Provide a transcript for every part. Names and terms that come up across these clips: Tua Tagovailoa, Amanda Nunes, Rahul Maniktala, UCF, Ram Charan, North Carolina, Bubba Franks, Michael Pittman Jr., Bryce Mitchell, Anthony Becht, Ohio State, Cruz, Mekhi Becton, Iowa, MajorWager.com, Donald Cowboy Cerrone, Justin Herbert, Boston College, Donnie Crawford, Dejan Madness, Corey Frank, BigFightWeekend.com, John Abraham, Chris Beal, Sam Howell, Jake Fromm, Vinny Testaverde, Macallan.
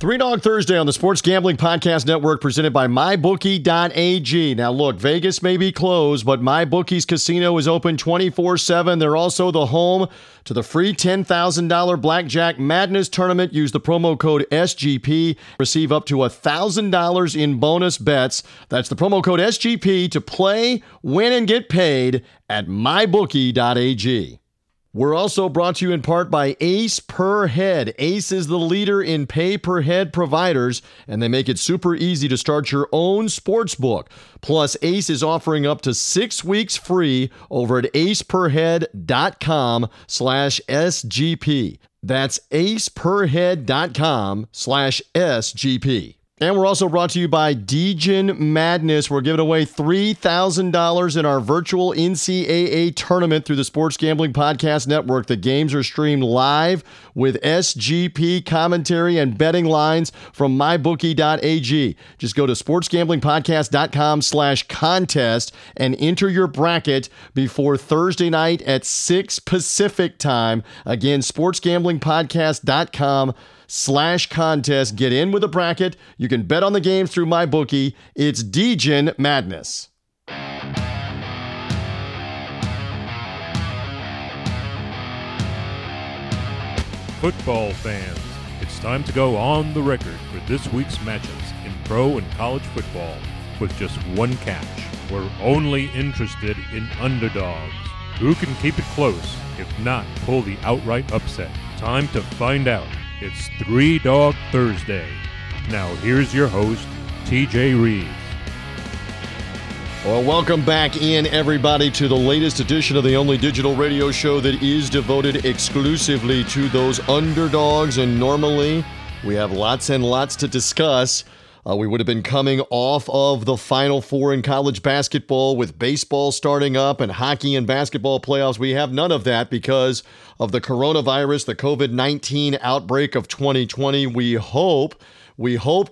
$3 Thursday on the Sports Gambling Podcast Network, presented by MyBookie.ag. Now look, Vegas may be closed, but MyBookie's casino is open 24/7. They're also the home to the free $10,000 Blackjack Madness Tournament. Use the promo code SGP. Receive up to $1,000 in bonus bets. That's the promo code SGP to play, win, and get paid at MyBookie.ag. We're also brought to you in part by Ace Per Head. Ace is the leader in pay per head providers, and they make it super easy to start your own sports book. Plus, Ace is offering up to 6 weeks free over at aceperhead.com/SGP. That's aceperhead.com/SGP. And we're also brought to you by Dejan Madness. We're giving away $3,000 in our virtual NCAA tournament through the Sports Gambling Podcast Network. The games are streamed live with SGP commentary and betting lines from MyBookie.ag. Just go to sportsgamblingpodcast.com/contest and enter your bracket before Thursday night at 6 Pacific time. Again, sportsgamblingpodcast.com/contest. Get in with a bracket. You can bet on the games through MyBookie. It's Dejan Madness. Football fans, it's time to go on the record for this week's matchups in pro and college football with just one catch. We're only interested in underdogs. Who can keep it close? If not, pull the outright upset. Time to find out. It's Three Dog Thursday. Now here's your host, TJ Reeves. Well, welcome back in, everybody, to the latest edition of the only digital radio show that is devoted exclusively to those underdogs. And normally we have lots and lots to discuss. We would have been coming off of the Final Four in college basketball with baseball starting up and hockey and basketball playoffs. We have none of that because of the coronavirus, the COVID-19 outbreak of 2020. We hope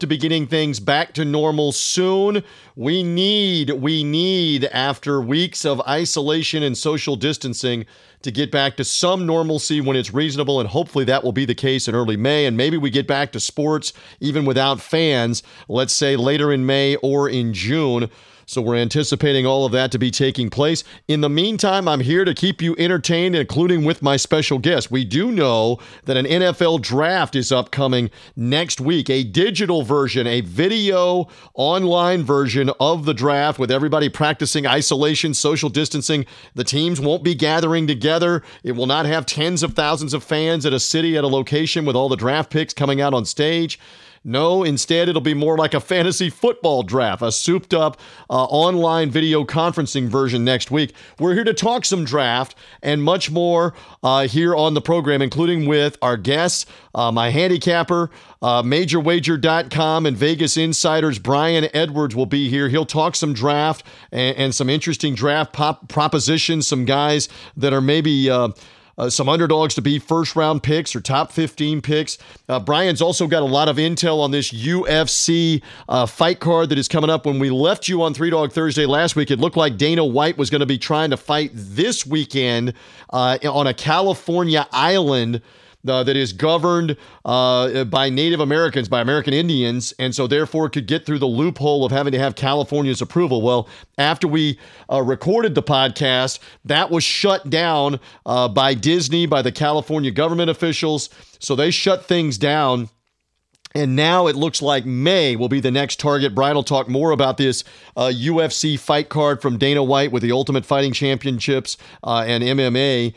to be getting things back to normal soon. We need, after weeks of isolation and social distancing, to get back to some normalcy when it's reasonable, and hopefully that will be the case in early May, and maybe we get back to sports even without fans, let's say later in May or in June. So we're anticipating all of that to be taking place. In the meantime, I'm here to keep you entertained, including with my special guest. We do know that an NFL draft is upcoming next week, a digital version, a video online version of the draft with everybody practicing isolation, social distancing. The teams won't be gathering together. It will not have tens of thousands of fans at a city, at a location with all the draft picks coming out on stage. No, instead, it'll be more like a fantasy football draft, a souped-up online video conferencing version next week. We're here to talk some draft and much more here on the program, including with our guests, my handicapper, MajorWager.com, and Vegas Insider's Brian Edwards will be here. He'll talk some draft and some interesting draft propositions, some guys that are maybe... some underdogs to be first-round picks or top 15 picks. Brian's also got a lot of intel on this UFC fight card that is coming up. When we left you on Three Dog Thursday last week, it looked like Dana White was going to be trying to fight this weekend on a California island that is governed by Native Americans, by American Indians, and so therefore could get through the loophole of having to have California's approval. Well, after we recorded the podcast, that was shut down by Disney, by the California government officials, so they shut things down. And now it looks like May will be the next target. Brian will talk more about this UFC fight card from Dana White with the Ultimate Fighting Championships and MMA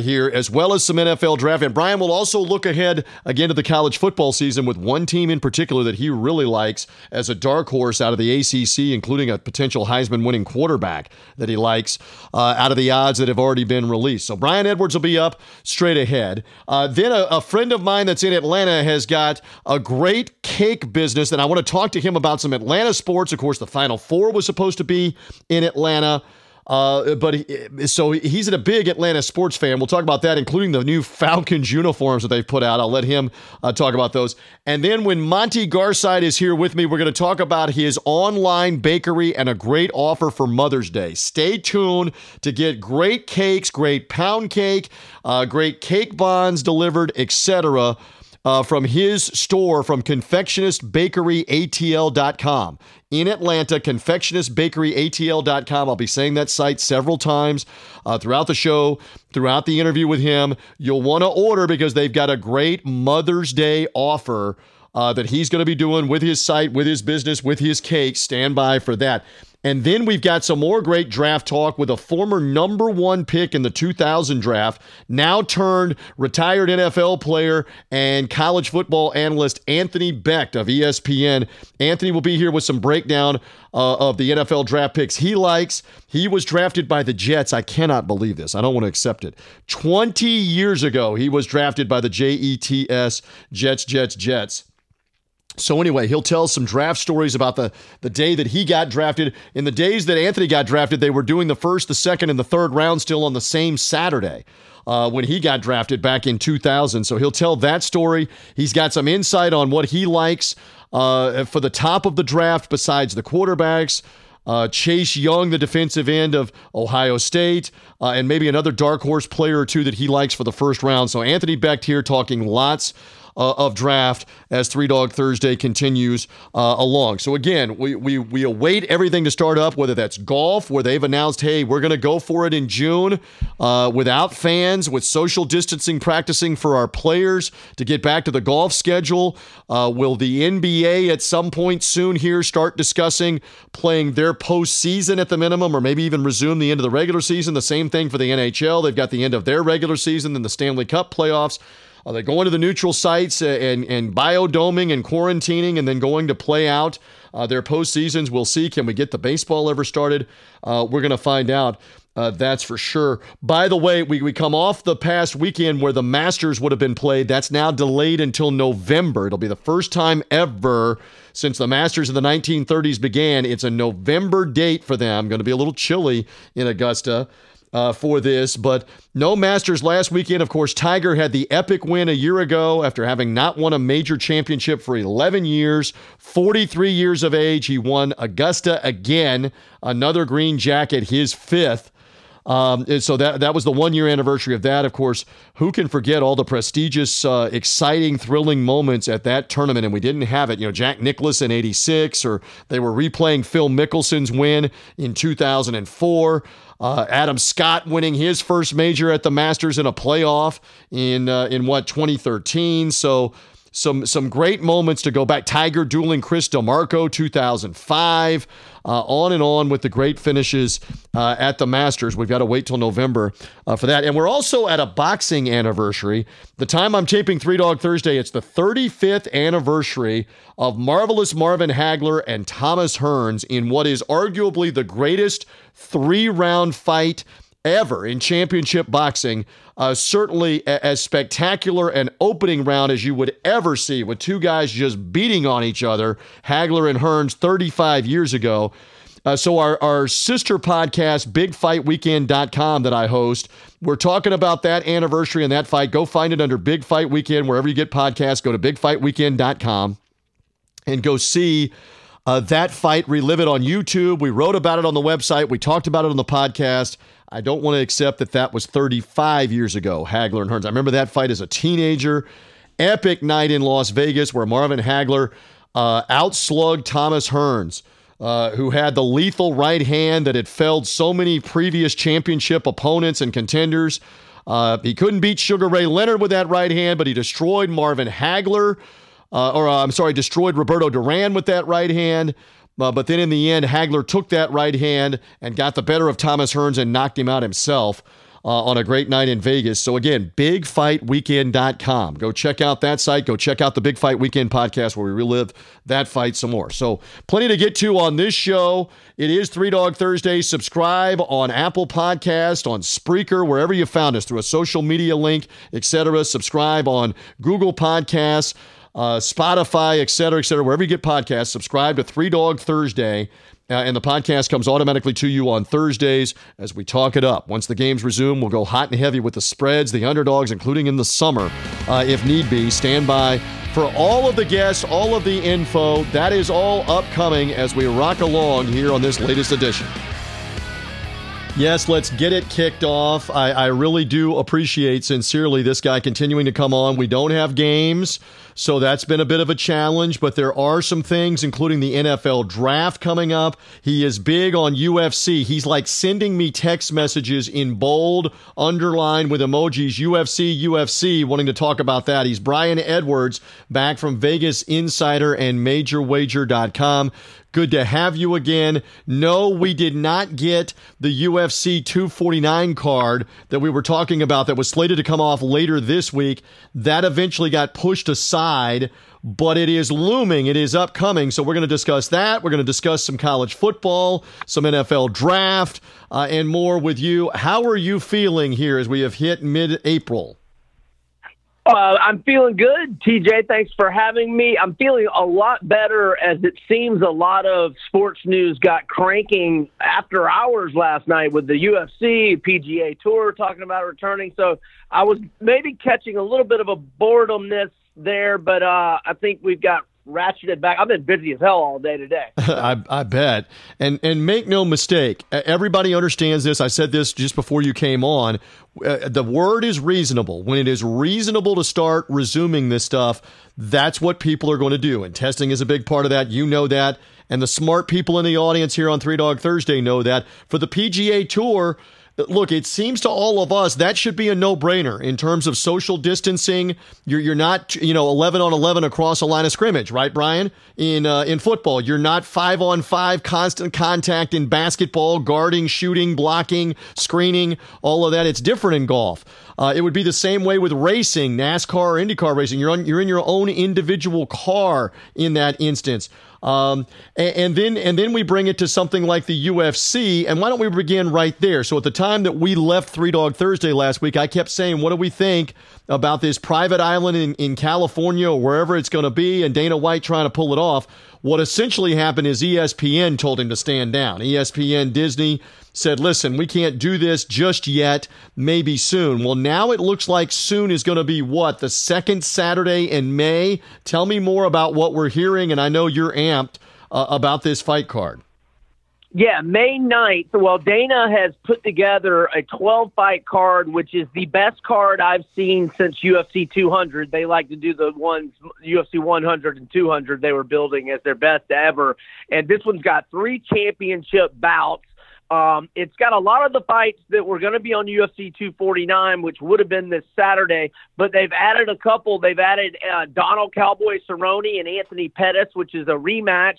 here, as well as some NFL draft. And Brian will also look ahead again to the college football season with one team in particular that he really likes as a dark horse out of the ACC, including a potential Heisman-winning quarterback that he likes out of the odds that have already been released. So Brian Edwards will be up straight ahead. Then a friend of mine that's in Atlanta has got a great cake business, and I want to talk to him about some Atlanta sports. Of course, the Final Four was supposed to be in Atlanta. So he's a big Atlanta sports fan. We'll talk about that, including the new Falcons uniforms that they've put out. I'll let him talk about those. And then when Monty Garside is here with me, we're going to talk about his online bakery and a great offer for Mother's Day. Stay tuned to get great cakes, great pound cake, great cake bonds delivered, etc. from his store from ConfectionistBakeryATL.com. In Atlanta, ConfectionistBakeryATL.com. I'll be saying that site several times throughout the show, throughout the interview with him. You'll want to order because they've got a great Mother's Day offer that he's going to be doing with his site, with his business, with his cake. Stand by for that. And then we've got some more great draft talk with a former number one pick in the 2000 draft, now turned retired NFL player and college football analyst Anthony Becht of ESPN. Anthony will be here with some breakdown of the NFL draft picks he likes. He was drafted by the Jets. I cannot believe this. I don't want to accept it. 20 years ago, he was drafted by the Jets, Jets. So anyway, he'll tell some draft stories about the day that he got drafted. In the days that Anthony got drafted, they were doing the first, the second, and the third round still on the same Saturday when he got drafted back in 2000. So he'll tell that story. He's got some insight on what he likes for the top of the draft besides the quarterbacks. Chase Young, the defensive end of Ohio State, and maybe another dark horse player or two that he likes for the first round. So Anthony Becht here talking lots of draft as Three Dog Thursday continues along. So again, we await everything to start up, whether that's golf, where they've announced, hey, we're going to go for it in June without fans, with social distancing practicing for our players to get back to the golf schedule. Will the NBA at some point soon here start discussing playing their postseason at the minimum, or maybe even resume the end of the regular season? The same thing for the NHL. They've got the end of their regular season, then the Stanley Cup playoffs. Are they going to the neutral sites and biodoming and quarantining and then going to play out their postseasons? We'll see. Can we get the baseball ever started? We're going to find out. That's for sure. By the way, we come off the past weekend where the Masters would have been played. That's now delayed until November. It'll be the first time ever since the Masters of the 1930s began. It's a November date for them. Going to be a little chilly in Augusta for this, but no Masters last weekend. Of course, Tiger had the epic win a year ago after having not won a major championship for 11 years, 43 years of age. He won Augusta again, another green jacket, his fifth. So that was the 1 year anniversary of that. Of course, who can forget all the prestigious, exciting, thrilling moments at that tournament? And we didn't have it, Jack Nicklaus in 86, or they were replaying Phil Mickelson's win in 2004. Adam Scott winning his first major at the Masters in a playoff in 2013. So some great moments to go back. Tiger dueling Chris DeMarco 2005. On and on with the great finishes at the Masters. We've got to wait till November for that. And we're also at a boxing anniversary. The time I'm taping Three Dog Thursday, it's the 35th anniversary of Marvelous Marvin Hagler and Thomas Hearns in what is arguably the greatest three-round fight ever in championship boxing. Certainly as spectacular an opening round as you would ever see, with two guys just beating on each other, Hagler and Hearns 35 years ago. So our sister podcast, BigFightWeekend.com, that I host, we're talking about that anniversary and that fight. Go find it under Big Fight Weekend, wherever you get podcasts. Go to BigFightWeekend.com and go see that fight, relive it on YouTube. We wrote about it on the website. We talked about it on the podcast. I don't want to accept that was 35 years ago, Hagler and Hearns. I remember that fight as a teenager. Epic night in Las Vegas where Marvin Hagler outslugged Thomas Hearns, who had the lethal right hand that had felled so many previous championship opponents and contenders. He couldn't beat Sugar Ray Leonard with that right hand, but he destroyed Marvin Hagler, destroyed Roberto Duran with that right hand. But then in the end, Hagler took that right hand and got the better of Thomas Hearns and knocked him out himself on a great night in Vegas. So again, BigFightWeekend.com. Go check out that site. Go check out the Big Fight Weekend podcast where we relive that fight some more. So plenty to get to on this show. It is Three Dog Thursday. Subscribe on Apple Podcast, on Spreaker, wherever you found us, through a social media link, etc. Subscribe on Google Podcasts, Spotify, et cetera, wherever you get podcasts. Subscribe to Three Dog Thursday, and the podcast comes automatically to you on Thursdays as we talk it up. Once the games resume, we'll go hot and heavy with the spreads, the underdogs, including in the summer, if need be. Stand by for all of the guests, all of the info. That is all upcoming as we rock along here on this latest edition. Yes, let's get it kicked off. I really do appreciate sincerely this guy continuing to come on. We don't have games, so that's been a bit of a challenge, but there are some things, including the NFL draft coming up. He is big on UFC. He's like sending me text messages in bold, underlined with emojis, UFC, wanting to talk about that. He's Brian Edwards, back from Vegas Insider and MajorWager.com. Good to have you again. No, we did not get the UFC 249 card that we were talking about that was slated to come off later this week. That eventually got pushed aside, but it is looming. It is upcoming. So we're going to discuss that. We're going to discuss some college football, some NFL draft, and more with you. How are you feeling here as we have hit mid-April? I'm feeling good, TJ. Thanks for having me. I'm feeling a lot better, as it seems a lot of sports news got cranking after hours last night with the UFC, PGA Tour talking about returning. So I was maybe catching a little bit of a boredomness there, but I think we've got ratcheted back. I've been busy as hell all day today. I bet. And make no mistake, everybody understands this. I said this just before you came on. The word is reasonable. When it is reasonable to start resuming this stuff, that's what people are going to do. And testing is a big part of that. You know that. And the smart people in the audience here on Three Dog Thursday know that. For the PGA Tour, look, it seems to all of us that should be a no-brainer in terms of social distancing. You're not, 11 on 11 across a line of scrimmage, right, Brian? In football, you're not 5-on-5 constant contact in basketball, guarding, shooting, blocking, screening, all of that. It's different in golf. It would be the same way with racing, NASCAR or IndyCar racing. You're in your own individual car in that instance. And then we bring it to something like the UFC, and why don't we begin right there? So at the time that we left Three Dog Thursday last week, I kept saying, what do we think about this private island in California or wherever it's going to be, and Dana White trying to pull it off? What essentially happened is ESPN told him to stand down. ESPN, Disney said, listen, we can't do this just yet, maybe soon. Well, now it looks like soon is going to be what, the second Saturday in May? Tell me more about what we're hearing, and I know you're amped about this fight card. Yeah, May 9th. Well, Dana has put together a 12-fight card, which is the best card I've seen since UFC 200. They like to do the ones, UFC 100 and 200, they were building as their best ever. And this one's got 3 championship bouts. It's got a lot of the fights that were going to be on UFC 249, which would have been this Saturday, but they've added a couple. They've added Donald Cowboy Cerrone and Anthony Pettis, which is a rematch.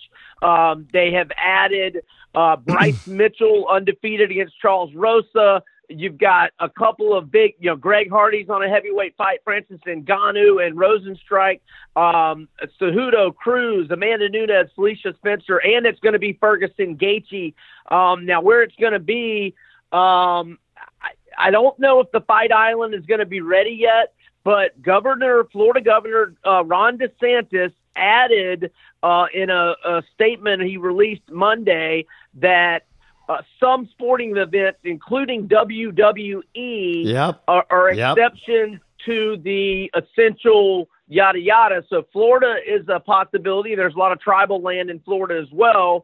They have added Bryce Mitchell, undefeated, against Charles Rosa. You've got a couple of big, Greg Hardy's on a heavyweight fight, Francis Ngannou and Rosenstrike, Cejudo, Cruz, Amanda Nunes, Felicia Spencer, and it's going to be Ferguson Gaethje. Now, where it's going to be, I don't know if the Fight Island is going to be ready yet, but Florida Governor Ron DeSantis added in a statement he released Monday that some sporting events, including WWE, are exceptions to the essential yada yada. So Florida is a possibility. There's a lot of tribal land in Florida as well.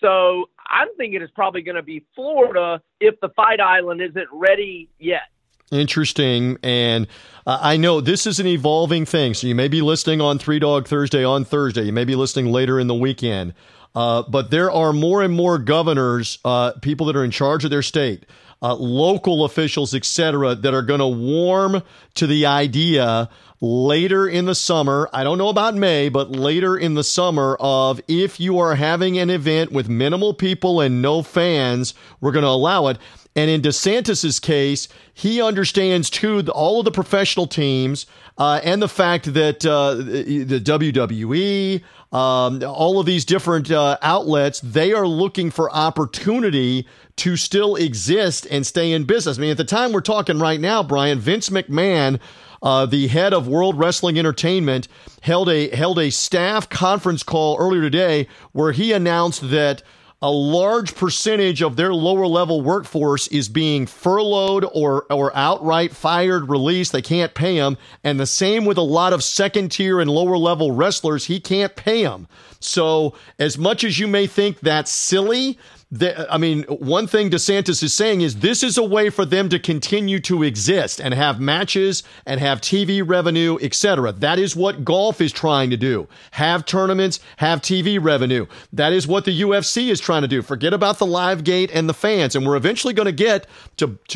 So I'm thinking it's probably going to be Florida if the Fight Island isn't ready yet. Interesting. And I know this is an evolving thing. So you may be listening on Three Dog Thursday on Thursday. You may be listening later in the weekend. But there are more and more governors, people that are in charge of their state, local officials, et cetera, that are going to warm to the idea later in the summer. I don't know about May, but later in the summer of, if you are having an event with minimal people and no fans, we're going to allow it. And in DeSantis's case, he understands, too, all of the professional teams and the fact that the WWE, all of these different outlets, they are looking for opportunity to still exist and stay in business. I mean, at the time we're talking right now, Brian, Vince McMahon, the head of World Wrestling Entertainment, held a staff conference call earlier today where he announced that a large percentage of their lower-level workforce is being furloughed or outright fired, released. They can't pay them. And the same with a lot of second-tier and lower-level wrestlers. He can't pay them. So as much as you may think that's silly, I mean, one thing DeSantis is saying is this is a way for them to continue to exist and have matches and have TV revenue, etc. That is what golf is trying to do. Have tournaments, have TV revenue. That is what the UFC is trying to do. Forget about the live gate and the fans. And we're eventually going to get to the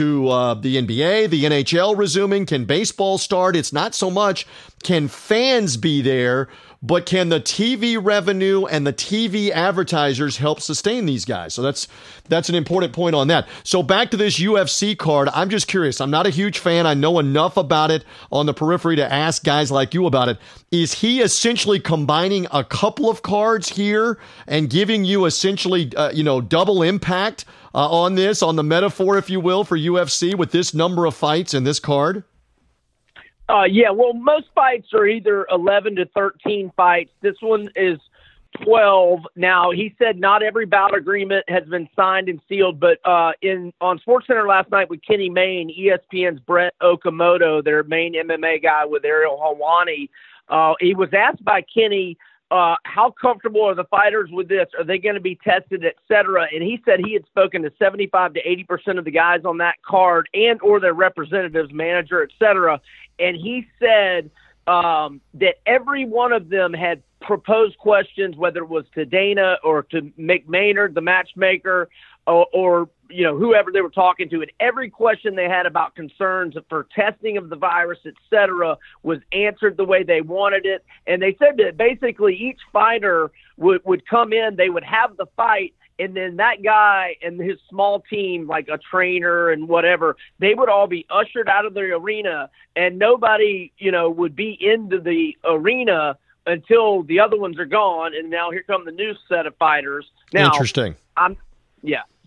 NBA, the NHL resuming. Can baseball start? It's not so much can fans be there, but can the TV revenue and the TV advertisers help sustain these guys? So that's an important point on that. So back to this UFC card. I'm just curious. I'm not a huge fan. I know enough about it on the periphery to ask guys like you about it. Is he essentially combining a couple of cards here and giving you essentially, double impact on this, on the metaphor, if you will, for UFC with this number of fights in this card? Yeah, well, most fights are either 11 to 13 fights. This one is 12. Now, he said not every bout agreement has been signed and sealed, but on SportsCenter last night with Kenny Mayne, ESPN's Brett Okamoto, their main MMA guy with Ariel Helwani, he was asked by Kenny, how comfortable are the fighters with this? Are they going to be tested, et cetera? And he said he had spoken to 75 to 80% of the guys on that card and or their representatives, manager, et cetera. And he said that every one of them had proposed questions, whether it was to Dana or to McMaynard, the matchmaker, or whoever they were talking to. And every question they had about concerns for testing of the virus, et cetera, was answered the way they wanted it. And they said that basically each fighter would come in, they would have the fight, and then that guy and his small team, like a trainer and whatever, they would all be ushered out of the arena, and nobody, would be into the arena until the other ones are gone. And now here come the new set of fighters. Now, interesting.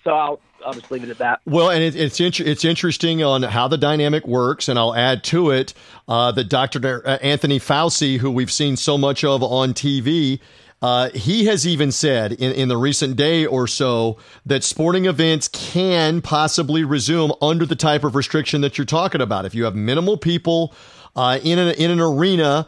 So I'll just leave it at that. Well, and it's interesting on how the dynamic works, and I'll add to it that Dr. Anthony Fauci, who we've seen so much of on TV, he has even said in the recent day or so that sporting events can possibly resume under the type of restriction that you're talking about. If you have minimal people in an arena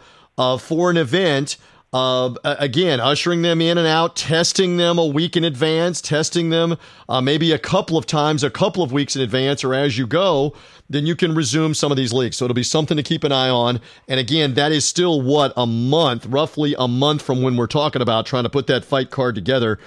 for an event, again, ushering them in and out, testing them a week in advance, testing them maybe a couple of times, a couple of weeks in advance, or as you go, then you can resume some of these leagues. So it'll be something to keep an eye on. And again, that is still, roughly a month from when we're talking about trying to put that fight card together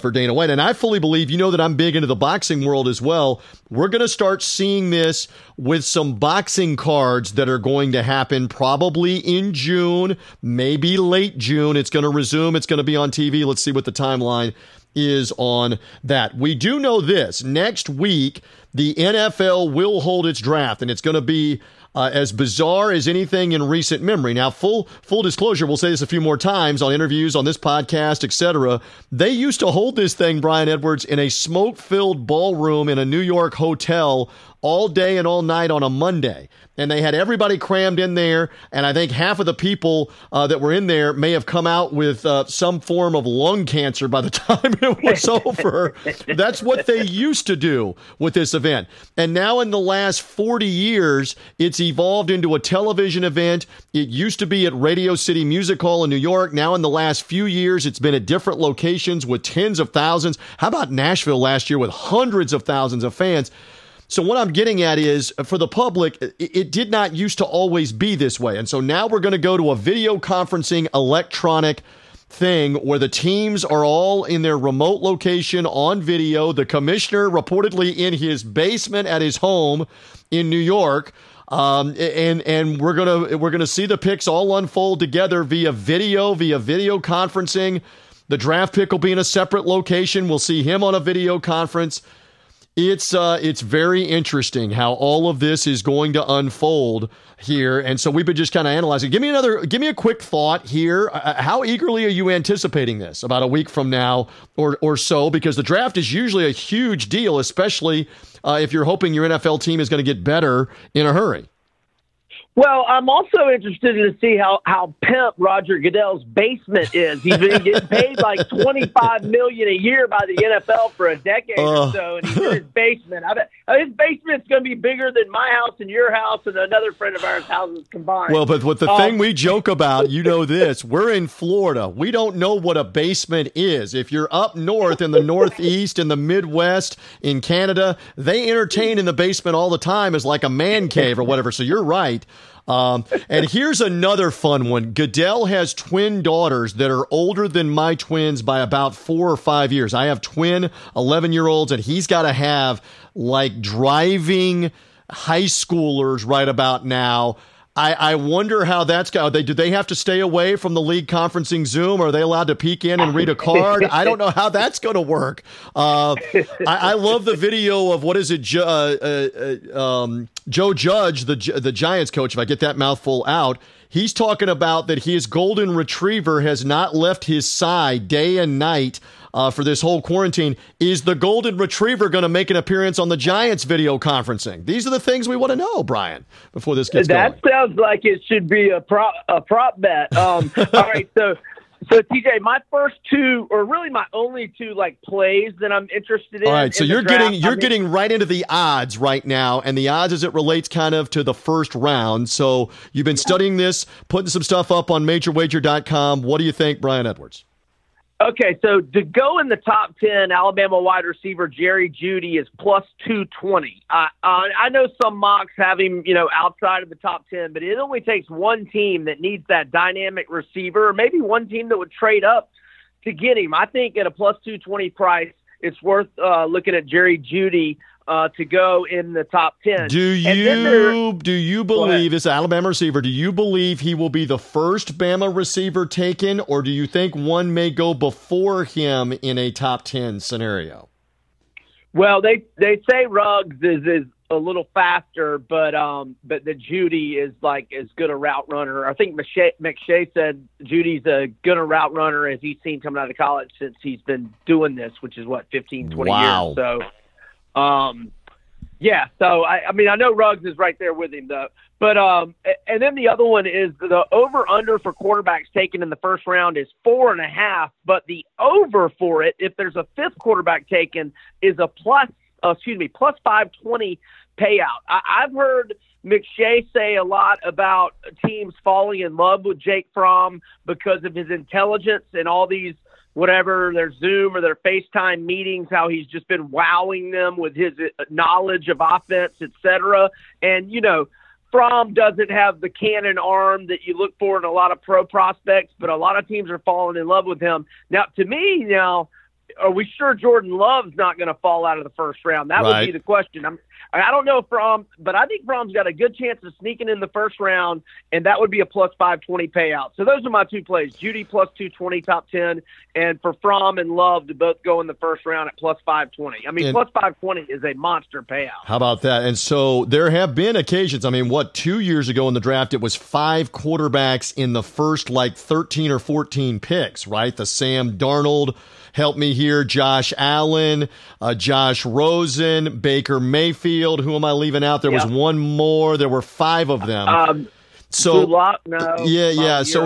for Dana White. And I fully believe, that I'm big into the boxing world as well. We're going to start seeing this with some boxing cards that are going to happen probably in June, maybe late June. It's going to resume. It's going to be on TV. Let's see what the timeline is on that. We do know this. Next week, the NFL will hold its draft, and it's going to be as bizarre as anything in recent memory. Now, full disclosure, we'll say this a few more times on interviews, on this podcast, etc. They used to hold this thing, Brian Edwards, in a smoke-filled ballroom in a New York hotel all day and all night on a Monday. And they had everybody crammed in there, and I think half of the people that were in there may have come out with some form of lung cancer by the time it was over. That's what they used to do with this event. And now in the last 40 years, it's evolved into a television event. It used to be at Radio City Music Hall in New York. Now in the last few years, it's been at different locations with tens of thousands. How about Nashville last year with hundreds of thousands of fans? So what I'm getting at is, for the public, it did not used to always be this way. And so now we're going to go to a video conferencing electronic thing where the teams are all in their remote location on video. The commissioner reportedly in his basement at his home in New York. And we're going to see the picks all unfold together via video conferencing. The draft pick will be in a separate location. We'll see him on a video conference. It's very interesting how all of this is going to unfold here, and so we've been just kind of analyzing. Give me a quick thought here. How eagerly are you anticipating this about a week from now or so? Because the draft is usually a huge deal, especially if you're hoping your NFL team is going to get better in a hurry. Well, I'm also interested to see how pimp Roger Goodell's basement is. He's been getting paid like $25 million a year by the NFL for a decade or so, and he's in his basement. I bet his basement's going to be bigger than my house and your house and another friend of ours' houses combined. Well, but what the thing we joke about, you know this, we're in Florida. We don't know what a basement is. If you're up north in the Northeast, in the Midwest, in Canada, they entertain in the basement all the time as like a man cave or whatever, so you're right. And here's another fun one. Goodell has twin daughters that are older than my twins by about 4 or 5 years. I have twin 11-year-olds, and he's got to have like driving high schoolers right about now. I wonder how that's going. Do they have to stay away from the league conferencing Zoom? Are they allowed to peek in and read a card? I don't know how that's going to work. I love the video of, what is it, Joe Judge, the Giants coach, if I get that mouthful out. He's talking about that his golden retriever has not left his side day and night for this whole quarantine. Is the golden retriever going to make an appearance on the Giants video conferencing? These are the things we want to know, Brian, before this gets going. That sounds like it should be a prop bet. All right, so TJ, my first two, or really my only two, like plays that I'm interested in. All right, so you're getting right into the odds right now, and the odds as it relates kind of to the first round. So you've been studying this, putting some stuff up on MajorWager.com. What do you think, Brian Edwards? Okay, so to go in the top 10, Alabama wide receiver Jerry Jeudy is plus 220. I know some mocks have him, outside of the top 10, but it only takes one team that needs that dynamic receiver, or maybe one team that would trade up to get him. I think at a plus 220 price, it's worth looking at Jerry Jeudy to go in the top 10. Do you believe this Alabama receiver, do you believe he will be the first Bama receiver taken, or do you think one may go before him in a top 10 scenario? Well, they say Ruggs is a little faster, but the Jeudy is good a route runner. I think McShay said Judy's a good a route runner as he's seen coming out of college since he's been doing this, which is 15-20 years. So I mean, I know Ruggs is right there with him, though. But and then the other one is the over-under for quarterbacks taken in the first round is 4.5, but the over for it, if there's a fifth quarterback taken, is a plus 520 payout. I've heard McShay say a lot about teams falling in love with Jake Fromm because of his intelligence and all these whatever, their Zoom or their FaceTime meetings, how he's just been wowing them with his knowledge of offense, etc. And, Fromm doesn't have the cannon arm that you look for in a lot of pro prospects, but a lot of teams are falling in love with him. Now, to me, are we sure Jordan Love's not going to fall out of the first round? That would be the question. I don't know Fromm, but I think Fromm's got a good chance of sneaking in the first round, and that would be a plus 520 payout. So those are my two plays, Jeudy plus 220 top 10, and for Fromm and Love to both go in the first round at plus 520. I mean, plus 520 is a monster payout. How about that? And so there have been occasions, 2 years ago in the draft, it was 5 quarterbacks in the first 13 or 14 picks, right? The Sam Darnold, help me here, Josh Allen, Josh Rosen, Baker Mayfield. Who am I leaving out? There was one more. There were 5 of them. So So it's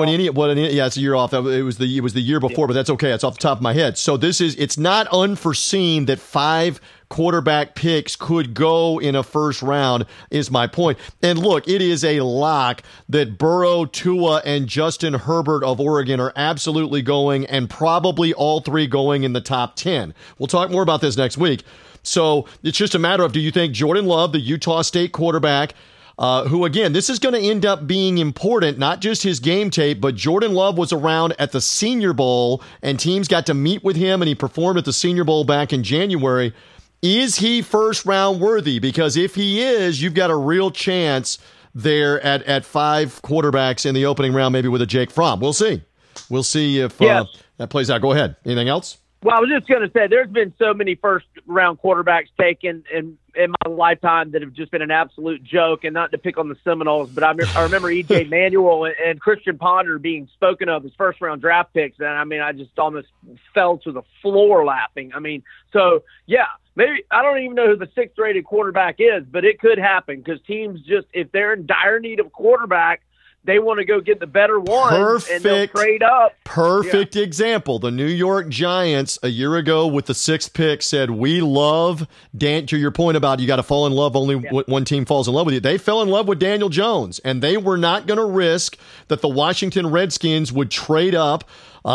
a year off. It was the year before, but that's okay. It's off the top of my head. So it's not unforeseen that 5 quarterback picks could go in a first round is my point. And look, it is a lock that Burrow, Tua, and Justin Herbert of Oregon are absolutely going, and probably all 3 going in the top 10. We'll talk more about this next week. So it's just a matter of, do you think Jordan Love, the Utah State quarterback, who, again, this is going to end up being important, not just his game tape, but Jordan Love was around at the Senior Bowl, and teams got to meet with him, and he performed at the Senior Bowl back in January. Is he first round worthy? Because if he is, you've got a real chance there at 5 quarterbacks in the opening round, maybe with a Jake Fromm. We'll see if that plays out. Go ahead. Anything else? Well, I was just going to say, there's been so many first-round quarterbacks taken in my lifetime that have just been an absolute joke, and not to pick on the Seminoles, but I remember E.J. Manuel and Christian Ponder being spoken of as first-round draft picks, and, I mean, I just almost fell to the floor laughing. I mean, so, yeah, maybe I don't even know who the sixth-rated quarterback is, but it could happen because teams just, if they're in dire need of quarterback, they want to go get the better one, and they'll trade up. Perfect example. The New York Giants a year ago with the sixth pick said, we love Dan. To your point about you got to fall in love, only one team falls in love with you. They fell in love with Daniel Jones, and they were not going to risk that the Washington Redskins would trade up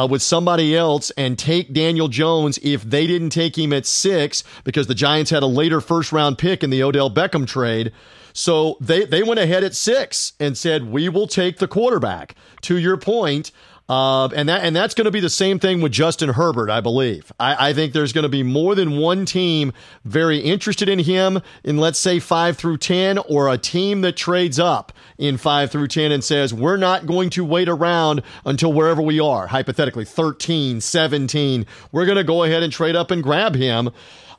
with somebody else and take Daniel Jones if they didn't take him at six, because the Giants had a later first-round pick in the Odell Beckham trade. So they went ahead at six and said, we will take the quarterback, to your point. And that's going to be the same thing with Justin Herbert, I believe. I think there's going to be more than one team very interested in him in, let's say, 5 through 10, or a team that trades up in 5 through 10 and says, we're not going to wait around until wherever we are, hypothetically, 13, 17. We're going to go ahead and trade up and grab him.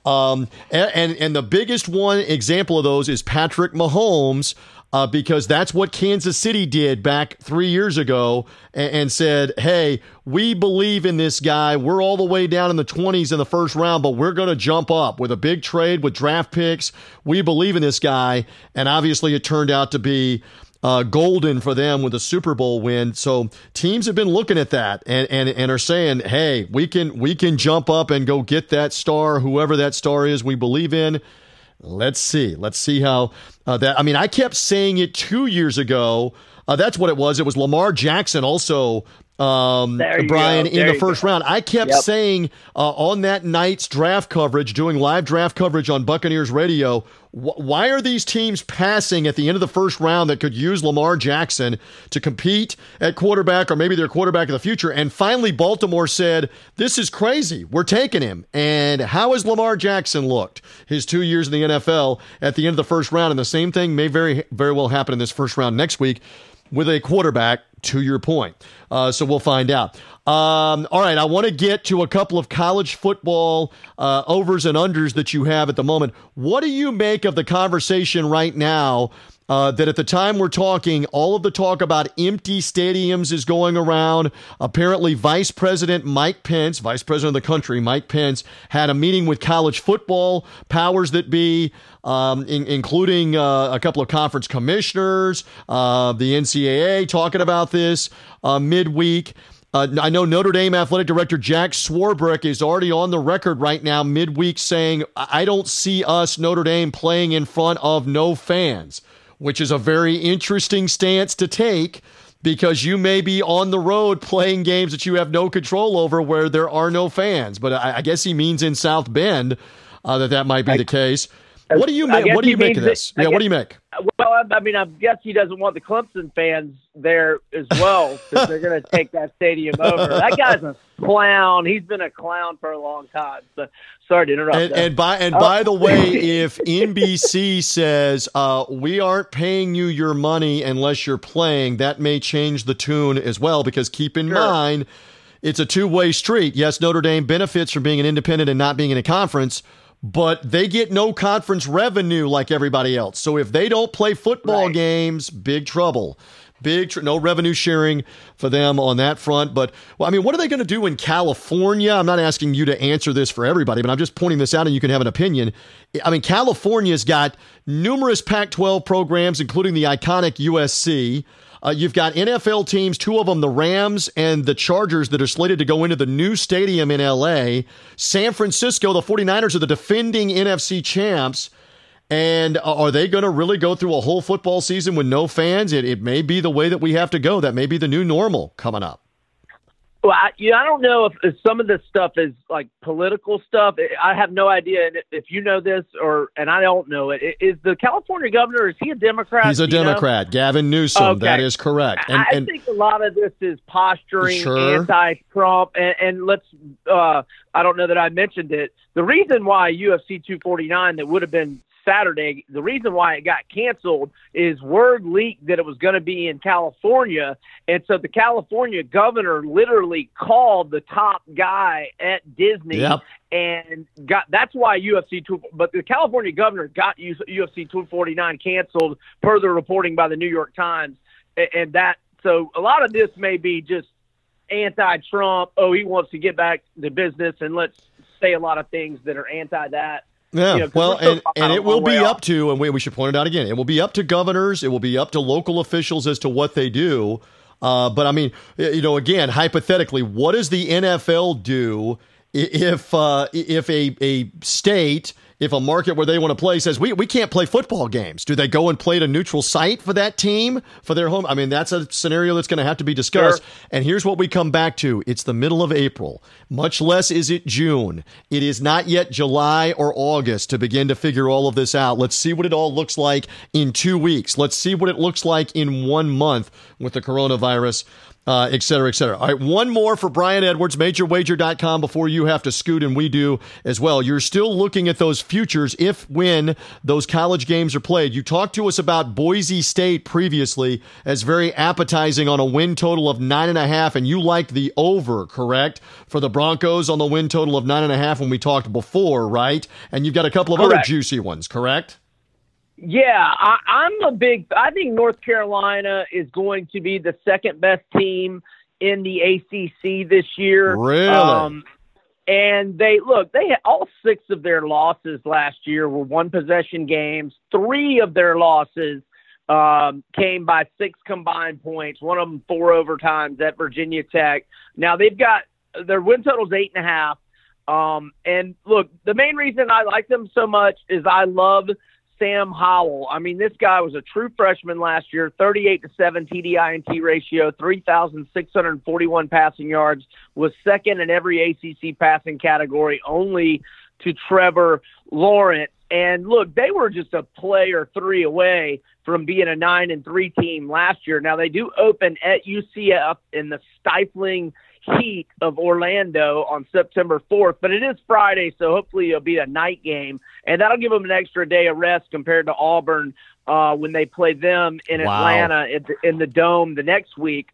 And the biggest one example of those is Patrick Mahomes, because that's what Kansas City did back 3 years ago and said, hey, we believe in this guy. We're all the way down in the 20s in the first round, but we're going to jump up with a big trade with draft picks. We believe in this guy. And obviously it turned out to be golden for them with a Super Bowl win. So teams have been looking at that and are saying, hey, we can jump up and go get that star, whoever that star is we believe in. Let's see how that. I mean, I kept saying it 2 years ago. That's what it was. It was Lamar Jackson also, Brian, in the first round. I kept saying on that night's draft coverage, doing live draft coverage on Buccaneers Radio, why are these teams passing at the end of the first round that could use Lamar Jackson to compete at quarterback, or maybe their quarterback of the future? And finally, Baltimore said, this is crazy. We're taking him. And how has Lamar Jackson looked his 2 years in the NFL at the end of the first round? And the same thing may very, very well happen in this first round next week with a quarterback, to your point. So we'll find out. All right, I want to get to a couple of college football overs and unders that you have at the moment. What do you make of the conversation right now that at the time we're talking, all of the talk about empty stadiums is going around? Apparently, Vice President of the country, Mike Pence, had a meeting with college football powers that be, including a couple of conference commissioners, the NCAA, talking about this midweek. I know Notre Dame athletic director Jack Swarbrick is already on the record right now midweek saying, I don't see us, Notre Dame, playing in front of no fans, which is a very interesting stance to take, because you may be on the road playing games that you have no control over where there are no fans. But I guess he means in South Bend that might be the case. What do you make? What do you make of this? Yeah, what do you make? Well, I mean, I guess he doesn't want the Clemson fans there as well, because they're going to take that stadium over. That guy's a clown. He's been a clown for a long time. So sorry to interrupt. By the way, if NBC says we aren't paying you your money unless you're playing, that may change the tune as well. Because keep in mind, it's a two-way street. Yes, Notre Dame benefits from being an independent and not being in a conference, but they get no conference revenue like everybody else. So if they don't play football games, big trouble. No revenue sharing for them on that front. But, well, I mean, what are they going to do in California? I'm not asking you to answer this for everybody, but I'm just pointing this out and you can have an opinion. I mean, California's got numerous Pac-12 programs, including the iconic USC. You've got NFL teams, two of them, the Rams and the Chargers, that are slated to go into the new stadium in L.A. San Francisco, the 49ers, are the defending NFC champs. And are they going to really go through a whole football season with no fans? It may be the way that we have to go. That may be the new normal coming up. Well, I don't know if some of this stuff is like political stuff. I have no idea if you know this, and I don't know it. Is the California governor, is he a Democrat? He's a Democrat, Gavin Newsom. Okay. That is correct. And I think a lot of this is posturing, anti-Trump, and let's I don't know that I mentioned it. The reason why UFC 249 that would have been Saturday. The reason why it got canceled is word leaked that it was going to be in California. And so the California governor literally called the top guy at Disney. Yep. And that's why UFC 2, but the California governor got UFC 249 canceled per the reporting by the New York Times. And that, so a lot of this may be just anti-Trump. Oh, he wants to get back to business, and let's say a lot of things that are anti that. Yeah, you know, well, and it will be up to, and we should point it out again, it will be up to governors, it will be up to local officials as to what they do. But, I mean, you know, again, hypothetically, what does the NFL do if a state, if a market where they want to play says, we can't play football games? Do they go and play at a neutral site for that team, for their home? I mean, that's a scenario that's going to have to be discussed. Sure. And here's what we come back to. It's the middle of April. Much less is it June. It is not yet July or August to begin to figure all of this out. Let's see what it all looks like in 2 weeks. Let's see what it looks like in 1 month with the coronavirus. Et cetera, et cetera. All right, one more for Brian Edwards, MajorWager.com, before you have to scoot, and we do as well. You're still looking at those futures if, when those college games are played. You talked to us about Boise State previously as very appetizing on a win total of 9.5, and you liked the over, correct, for the Broncos on the win total of 9.5 when we talked before, right? And you've got a couple of other juicy ones, correct? Yeah, I think North Carolina is going to be the second best team in the ACC this year. Really? And they had all 6 of their losses last year were one-possession games. 3 of their losses came by 6 combined points, one of them 4 overtimes at Virginia Tech. Now, they've got – their win total is 8.5. And, look, the main reason I like them so much is I love – Sam Howell. I mean, this guy was a true freshman last year, 38-7 TDINT ratio, 3,641 passing yards, was second in every ACC passing category, only to Trevor Lawrence. And look, they were just a play or 3 away from being a 9-3 team last year. Now, they do open at UCF in the stifling heat of Orlando on September 4th, but it is Friday, so hopefully it'll be a night game, and that'll give them an extra day of rest compared to Auburn when they play them in Atlanta in the Dome the next week.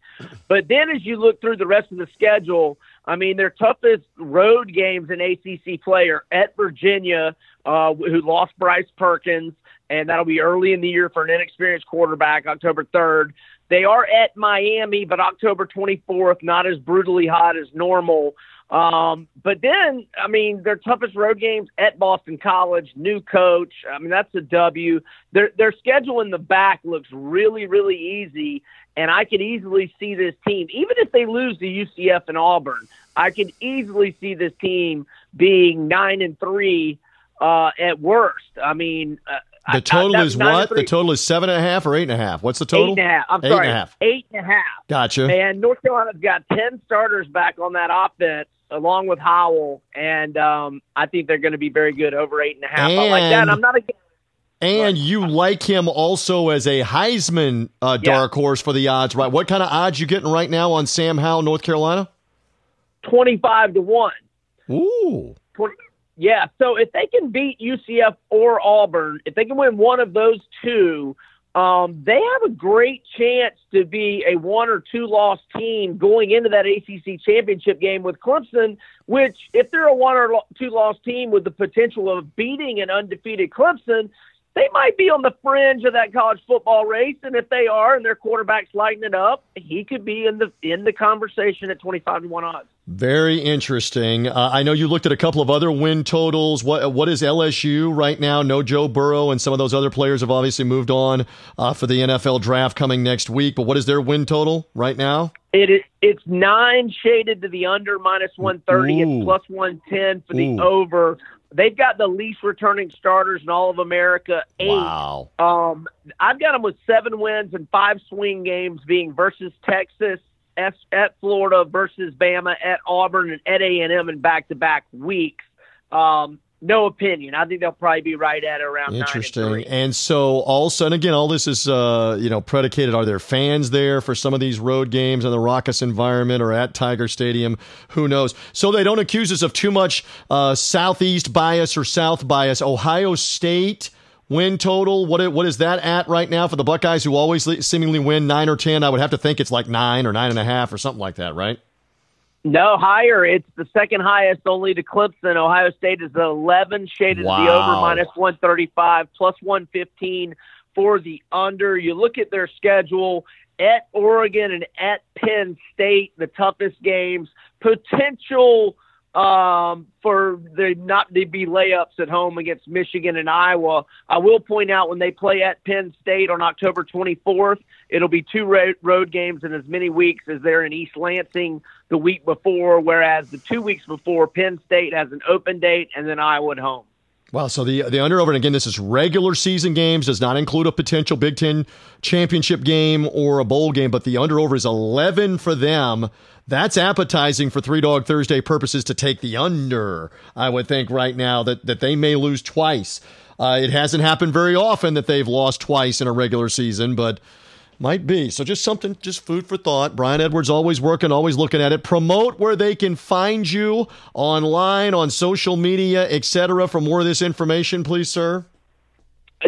But then as you look through the rest of the schedule, I mean, their toughest road games in ACC play are at Virginia, who lost Bryce Perkins, and that'll be early in the year for an inexperienced quarterback, October 3rd. They are at Miami, but October 24th, not as brutally hot as normal. But then, I mean, their toughest road games at Boston College, new coach. I mean, that's a W. Their schedule in the back looks really, really easy, and I could easily see this team, even if they lose to UCF and Auburn, I could easily see this team being 9-3 at worst. I mean, the total is what? The total is 7.5 or 8.5? What's the total? 8.5. I'm sorry. 8.5. 8.5. Gotcha. And North Carolina's got 10 starters back on that offense, along with Howell, and I think they're going to be very good over 8.5. I like that. I'm not against. And you like him also as a Heisman dark horse for the odds, right? What kind of odds you getting right now on Sam Howell, North Carolina? 25-1. Ooh. Yeah, so if they can beat UCF or Auburn, if they can win one of those two, they have a great chance to be a 1- or 2-loss team going into that ACC championship game with Clemson, which if they're a 1- or 2-loss team with the potential of beating an undefeated Clemson, they might be on the fringe of that college football race. And if they are and their quarterback's lighting it up, he could be in the conversation at 25-1 odds. Very interesting. I know you looked at a couple of other win totals. What is LSU right now? No Joe Burrow, and some of those other players have obviously moved on for the NFL draft coming next week. But what is their win total right now? It's 9 shaded to the under, -130. Ooh. It's +110 for the over. They've got the least returning starters in all of America, 8. Wow. I've got them with 7 wins and 5 swing games being versus Texas, at Florida, versus Bama, at Auburn, and at A&M in back-to-back weeks. No opinion. I think they'll probably be right at around 9-3. Interesting. And so all of a sudden, again, all this is predicated. Are there fans there for some of these road games in the raucous environment or at Tiger Stadium? Who knows? So they don't accuse us of too much Southeast bias or South bias. Ohio State win total. What is that at right now for the Buckeyes, who always seemingly win 9 or 10? I would have to think it's like 9 or 9.5 or something like that, right? No, higher. It's the second highest, only to Clemson. Ohio State is 11, shaded to the over, minus 135, plus 115 for the under. You look at their schedule at Oregon and at Penn State, the toughest games. Potential for there not to be layups at home against Michigan and Iowa. I will point out when they play at Penn State on October 24th, it'll be 2 road games in as many weeks as they're in East Lansing the week before, whereas the 2 weeks before, Penn State has an open date and then Iowa at home. Wow, so the under-over, and again, this is regular season games, does not include a potential Big Ten championship game or a bowl game, but the under-over is 11 for them. That's appetizing for Three Dog Thursday purposes to take the under, I would think, right now, that they may lose twice. It hasn't happened very often that they've lost twice in a regular season, but might be. So just something, just food for thought. Brian Edwards, always working, always looking at it. Promote where they can find you online, on social media, etc. for more of this information, please, sir.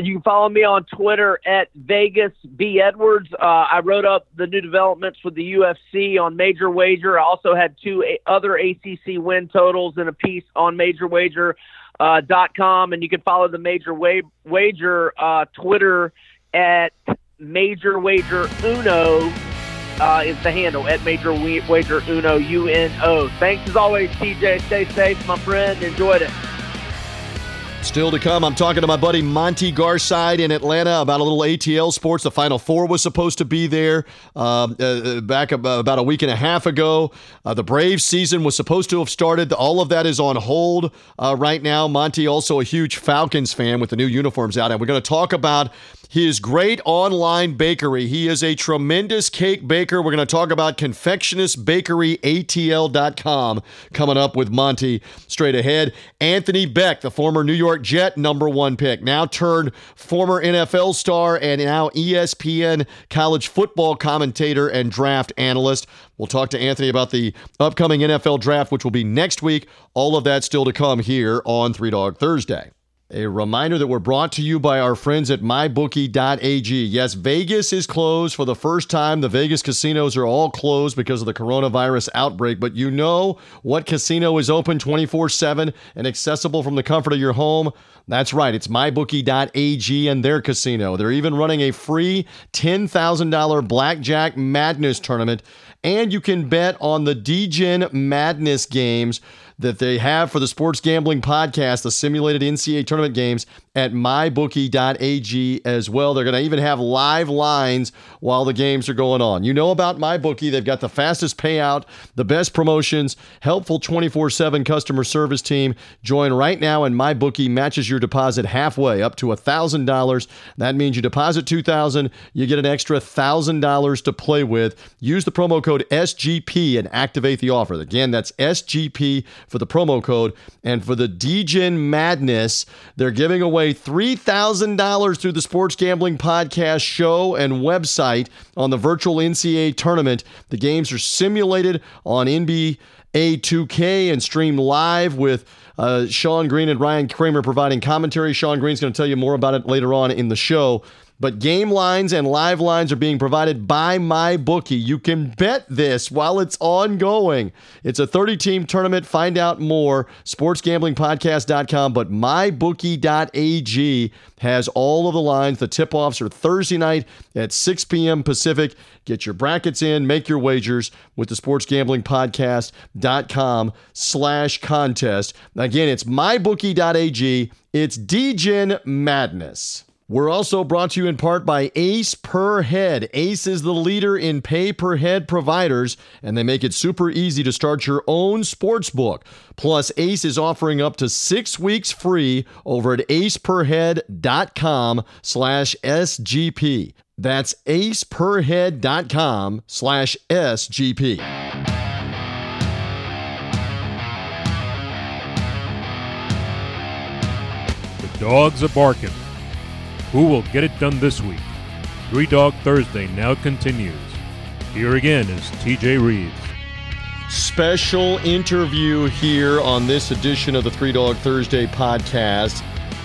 You can follow me on Twitter at Vegas B Edwards. I wrote up the new developments with the UFC on Major Wager. I also had 2 other ACC win totals and a piece on MajorWager.com. And you can follow the Major Wager Twitter at Major Wager Uno is the handle, at Major Wager Uno, UNO. Thanks as always, TJ. Stay safe, my friend. Enjoyed it. Still to come, I'm talking to my buddy Monty Garside in Atlanta about a little ATL sports. The Final Four was supposed to be there back about a week and a half ago. The Braves season was supposed to have started. All of that is on hold right now. Monty, also a huge Falcons fan with the new uniforms out. And we're going to talk about his great online bakery. He is a tremendous cake baker. We're going to talk about ConfectionistBakeryATL.com coming up with Monty straight ahead. Anthony Becht, the former New York Jet #1 pick, now turned former NFL star and now ESPN college football commentator and draft analyst. We'll talk to Anthony about the upcoming NFL draft, which will be next week. All of that still to come here on Three Dog Thursday. A reminder that we're brought to you by our friends at MyBookie.ag. Yes, Vegas is closed for the first time. The Vegas casinos are all closed because of the coronavirus outbreak. But you know what casino is open 24/7 and accessible from the comfort of your home? That's right. It's MyBookie.ag and their casino. They're even running a free $10,000 Blackjack Madness tournament. And you can bet on the Dejan Madness games that they have for the Sports Gambling Podcast, the simulated NCAA tournament games at MyBookie.ag as well. They're going to even have live lines while the games are going on. You know about MyBookie. They've got the fastest payout, the best promotions, helpful 24/7 customer service team. Join right now, and MyBookie matches your deposit halfway up to $1,000. That means you deposit $2,000, you get an extra $1,000 to play with. Use the promo code SGP and activate the offer. Again, that's SGP for the promo code. And for the Dejan Madness, they're giving away $3,000 through the Sports Gambling Podcast show and website on the virtual NCAA tournament. The games are simulated on NBA 2K and streamed live with Sean Green and Ryan Kramer providing commentary. Sean Green's going to tell you more about it later on in the show. But game lines and live lines are being provided by MyBookie. You can bet this while it's ongoing. It's a 30-team tournament. Find out more, sportsgamblingpodcast.com. But MyBookie.ag has all of the lines. The tip-offs are Thursday night at 6 p.m. Pacific. Get your brackets in. Make your wagers with the sportsgamblingpodcast.com/contest. Again, it's MyBookie.ag. It's Dejan Madness. We're also brought to you in part by Ace Per Head. Ace is the leader in pay per head providers, and they make it super easy to start your own sports book. Plus, Ace is offering up to 6 weeks free over at aceperhead.com/SGP. That's aceperhead.com/SGP. The dogs are barking. Who will get it done this week? Three Dog Thursday now continues. Here again is TJ Reeves. Special interview here on this edition of the Three Dog Thursday podcast.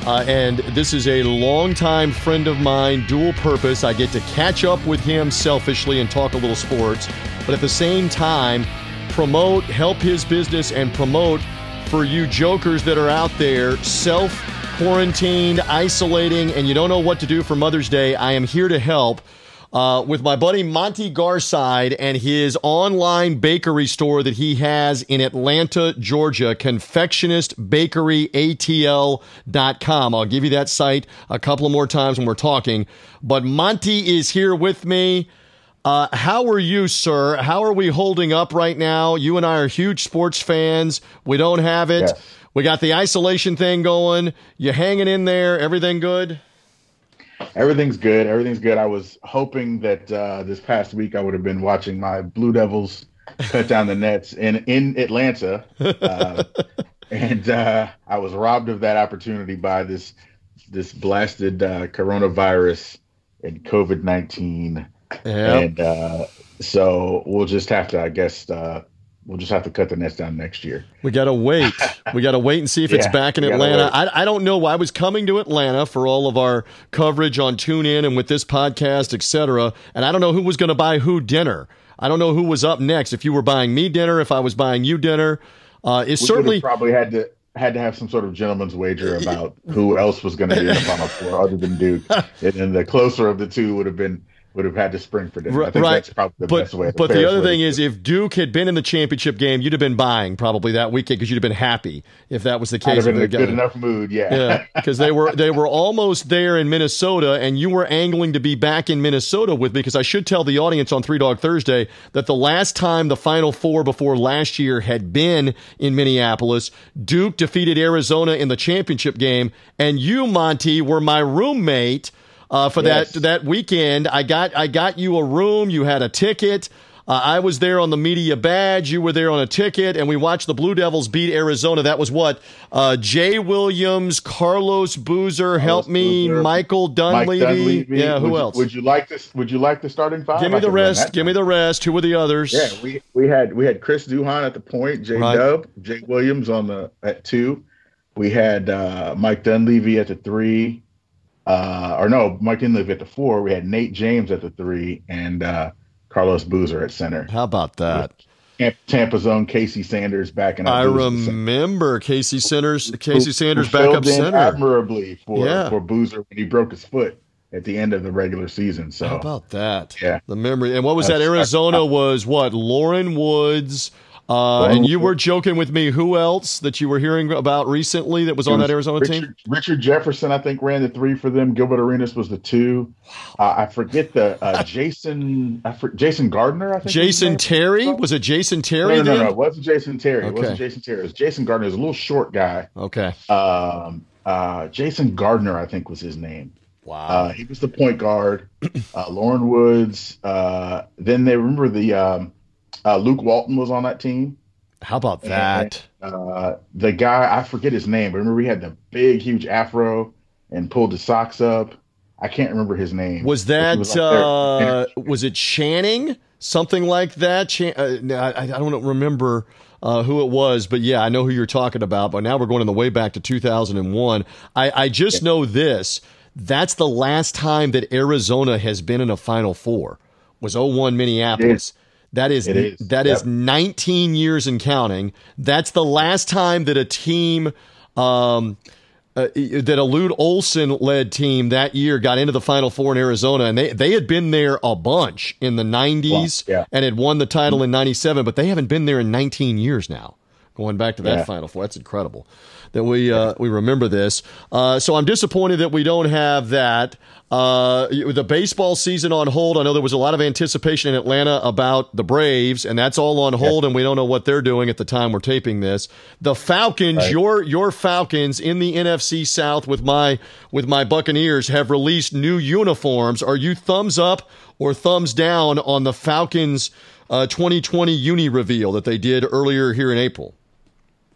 And this is a longtime friend of mine, dual purpose. I get to catch up with him selfishly and talk a little sports, but at the same time, promote, help his business, and promote for you jokers that are out there self-quarantined, isolating, and you don't know what to do for Mother's Day. I am here to help with my buddy Monty Garside and his online bakery store that he has in Atlanta, Georgia, ConfectionistBakeryATL.com. I'll give you that site a couple of more times when we're talking. But Monty is here with me. How are you, sir? How are we holding up right now? You and I are huge sports fans. We don't have it. Yes. We got the isolation thing going. You hanging in there? Everything good? Everything's good. Everything's good. I was hoping that this past week I would have been watching my Blue Devils cut down the nets in Atlanta. And I was robbed of that opportunity by this blasted coronavirus and COVID-19. Yep. And so we'll just have to, I guess, we'll just have to cut the nets down next year. We got to wait. We got to wait and see if it's back in Atlanta. I don't know. I was coming to Atlanta for all of our coverage on TuneIn and with this podcast, et cetera. And I don't know who was going to buy who dinner. I don't know who was up next. If you were buying me dinner, if I was buying you dinner, it's certainly probably had to have some sort of gentleman's wager about who else was going to be in the Final Four other than Duke. And the closer of the two would have had to spring for dinner. I think that's probably the best way. But the other thing is, if Duke had been in the championship game, you'd have been buying probably that weekend because you'd have been happy if that was the case. I'd have been in a good enough mood, yeah. Because they were almost there in Minnesota, and you were angling to be back in Minnesota with me, because I should tell the audience on Three Dog Thursday that the last time the Final Four before last year had been in Minneapolis, Duke defeated Arizona in the championship game, and you, Monty, were my roommate that weekend. I got you a room. You had a ticket. I was there on the media badge. You were there on a ticket, and we watched the Blue Devils beat Arizona. That was what Jay Williams, Carlos Boozer, Michael Dunleavy. Mike Dunleavy. Yeah, who else? Would you like the starting five? Give me the rest. Give me the rest. Who were the others? Yeah, we had Chris Duhon at the point. Dub, Jay Williams at two. We had Mike Dunleavy at the three. Mike Dunleavy at the four. We had Nate James at the three and Carlos Boozer at center. How about that? Tampa's own Casey Sanders back in. I remember Casey Sanders. Casey Sanders back up center admirably for Boozer when he broke his foot at the end of the regular season. So how about that? Yeah, the memory. And what was that? Arizona was what? Lauren Woods. And you were joking with me. Who else that you were hearing about recently that was on that Arizona team? Richard Jefferson, I think, ran the three for them. Gilbert Arenas was the two. I forget the Jason Gardner, I think. Jason Terry? Was it Jason Terry? No. It wasn't Jason Terry. Okay. It wasn't Jason Terry. It was Jason Gardner. He was a little short guy. Okay. Jason Gardner, I think, was his name. Wow. He was the point guard. Lauren Woods. Then they remember the Luke Walton was on that team. How about that? And, the guy, I forget his name, but remember we had the big, huge afro and pulled his socks up. I can't remember his name. Was that, was it Channing? Something like that? I don't remember who it was, but yeah, I know who you're talking about. But now we're going on the way back to 2001. I just know this. That's the last time that Arizona has been in a Final Four, was 01 Minneapolis. That is 19 years and counting. That's the last time that a team, that a Lute Olson-led team that year got into the Final Four in Arizona, and they had been there a bunch in the 90s and had won the title in 97, but they haven't been there in 19 years now, going back to that Final Four. That's incredible that we remember this. So I'm disappointed that we don't have that. The baseball season on hold. I know there was a lot of anticipation in Atlanta about the Braves, and that's all on hold, and we don't know what they're doing at the time we're taping this. The Falcons, your Falcons in the NFC South with my Buccaneers have released new uniforms. Are you thumbs up or thumbs down on the Falcons 2020 uni reveal that they did earlier here in April?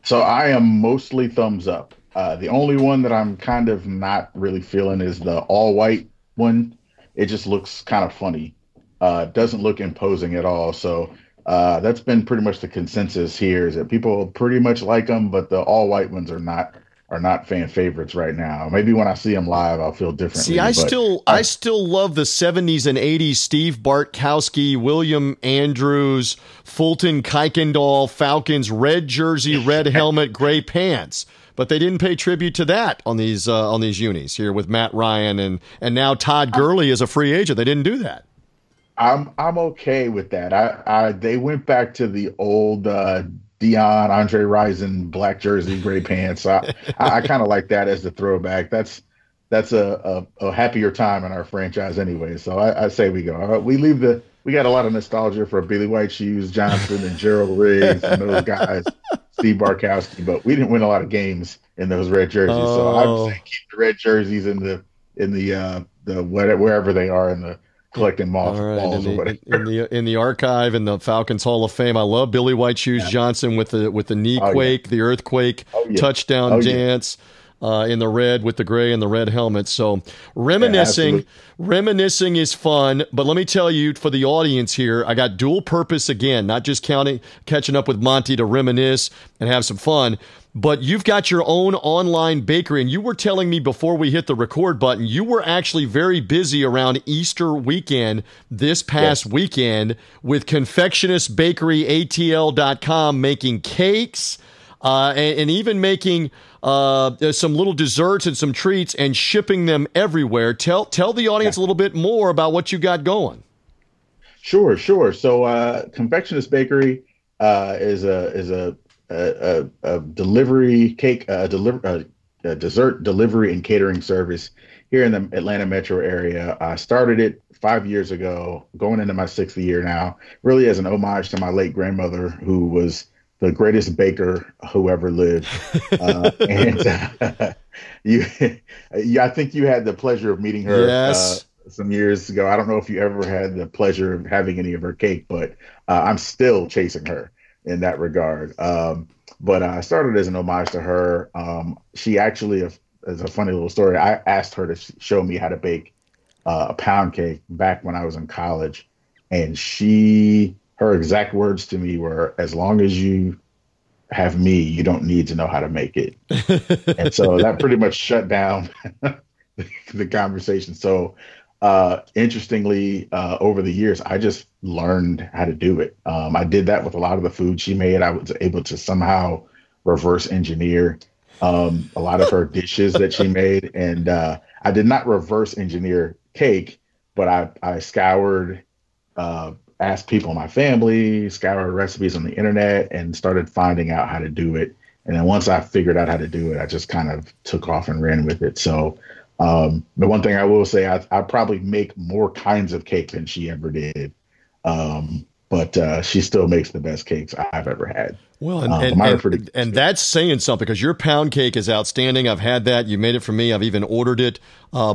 So I am mostly thumbs up. The only one that I'm kind of not really feeling is the all-white one. It just looks kind of funny. Doesn't look imposing at all. So that's been pretty much the consensus here, is that people pretty much like them, but the all-white ones are not are not fan favorites right now. Maybe when I see them live, I'll feel differently. See, I still love the 70s and 80s Steve Bartkowski, William Andrews, Fulton Kuykendall, Falcons, red jersey, red helmet, gray pants. But they didn't pay tribute to that on these unis here with Matt Ryan and now Todd Gurley is a free agent. They didn't do that. I'm okay with that. They went back to the old Deion, Andre Rison, black jersey, gray pants. I kind of like that as the throwback. That's a happier time in our franchise anyway. So I say we go. We got a lot of nostalgia for Billy White Shoes, Johnson, and Gerald Riggs, and those guys, Steve Bartkowski. But we didn't win a lot of games in those red jerseys. Oh. So I would say keep the red jerseys in the wherever they are in the collecting moth balls or whatever. In the archive in the Falcons Hall of Fame. I love Billy White Shoes Johnson with the knee quake, the earthquake touchdown dance. In the red with the gray and the red helmet. So reminiscing is fun, but let me tell you, for the audience here, I got dual purpose again, not just catching up with Monty to reminisce and have some fun, but you've got your own online bakery, and you were telling me before we hit the record button, you were actually very busy around Easter weekend this past weekend with ConfectionistBakeryATL.com making cakes, and even making some little desserts and some treats and shipping them everywhere. Tell the audience a little bit more about what you got going. Sure. So Confectionist Bakery is a delivery cake a dessert delivery and catering service here in the Atlanta metro area. I started it 5 years ago, going into my sixth year now, really as an homage to my late grandmother, who was the greatest baker who ever lived. I think you had the pleasure of meeting her some years ago. I don't know if you ever had the pleasure of having any of her cake, but I'm still chasing her in that regard. But I started as an homage to her. She actually, as a funny little story, I asked her to show me how to bake a pound cake back when I was in college. And her exact words to me were, "As long as you have me, you don't need to know how to make it." And so that pretty much shut down the conversation. So interestingly, over the years, I just learned how to do it. I did that with a lot of the food she made. I was able to somehow reverse engineer a lot of her dishes that she made. And I did not reverse engineer cake, but I scoured asked people in my family, scoured recipes on the internet, and started finding out how to do it. And then once I figured out how to do it, I just kind of took off and ran with it. So the one thing I will say, I probably make more kinds of cake than she ever did. But she still makes the best cakes I've ever had. Well, and that's saying something, because your pound cake is outstanding. I've had that. You made it for me. I've even ordered it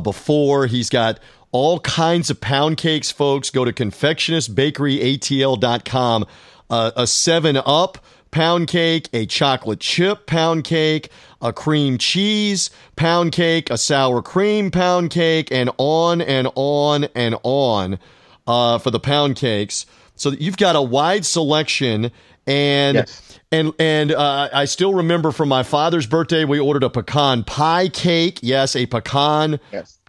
before. He's got all kinds of pound cakes, folks. Go to ConfectionistBakeryATL.com. A 7-Up pound cake, a chocolate chip pound cake, a cream cheese pound cake, a sour cream pound cake, and on and on and on for the pound cakes. So you've got a wide selection, and I still remember from my father's birthday, we ordered a pecan pie cake. Yes, a pecan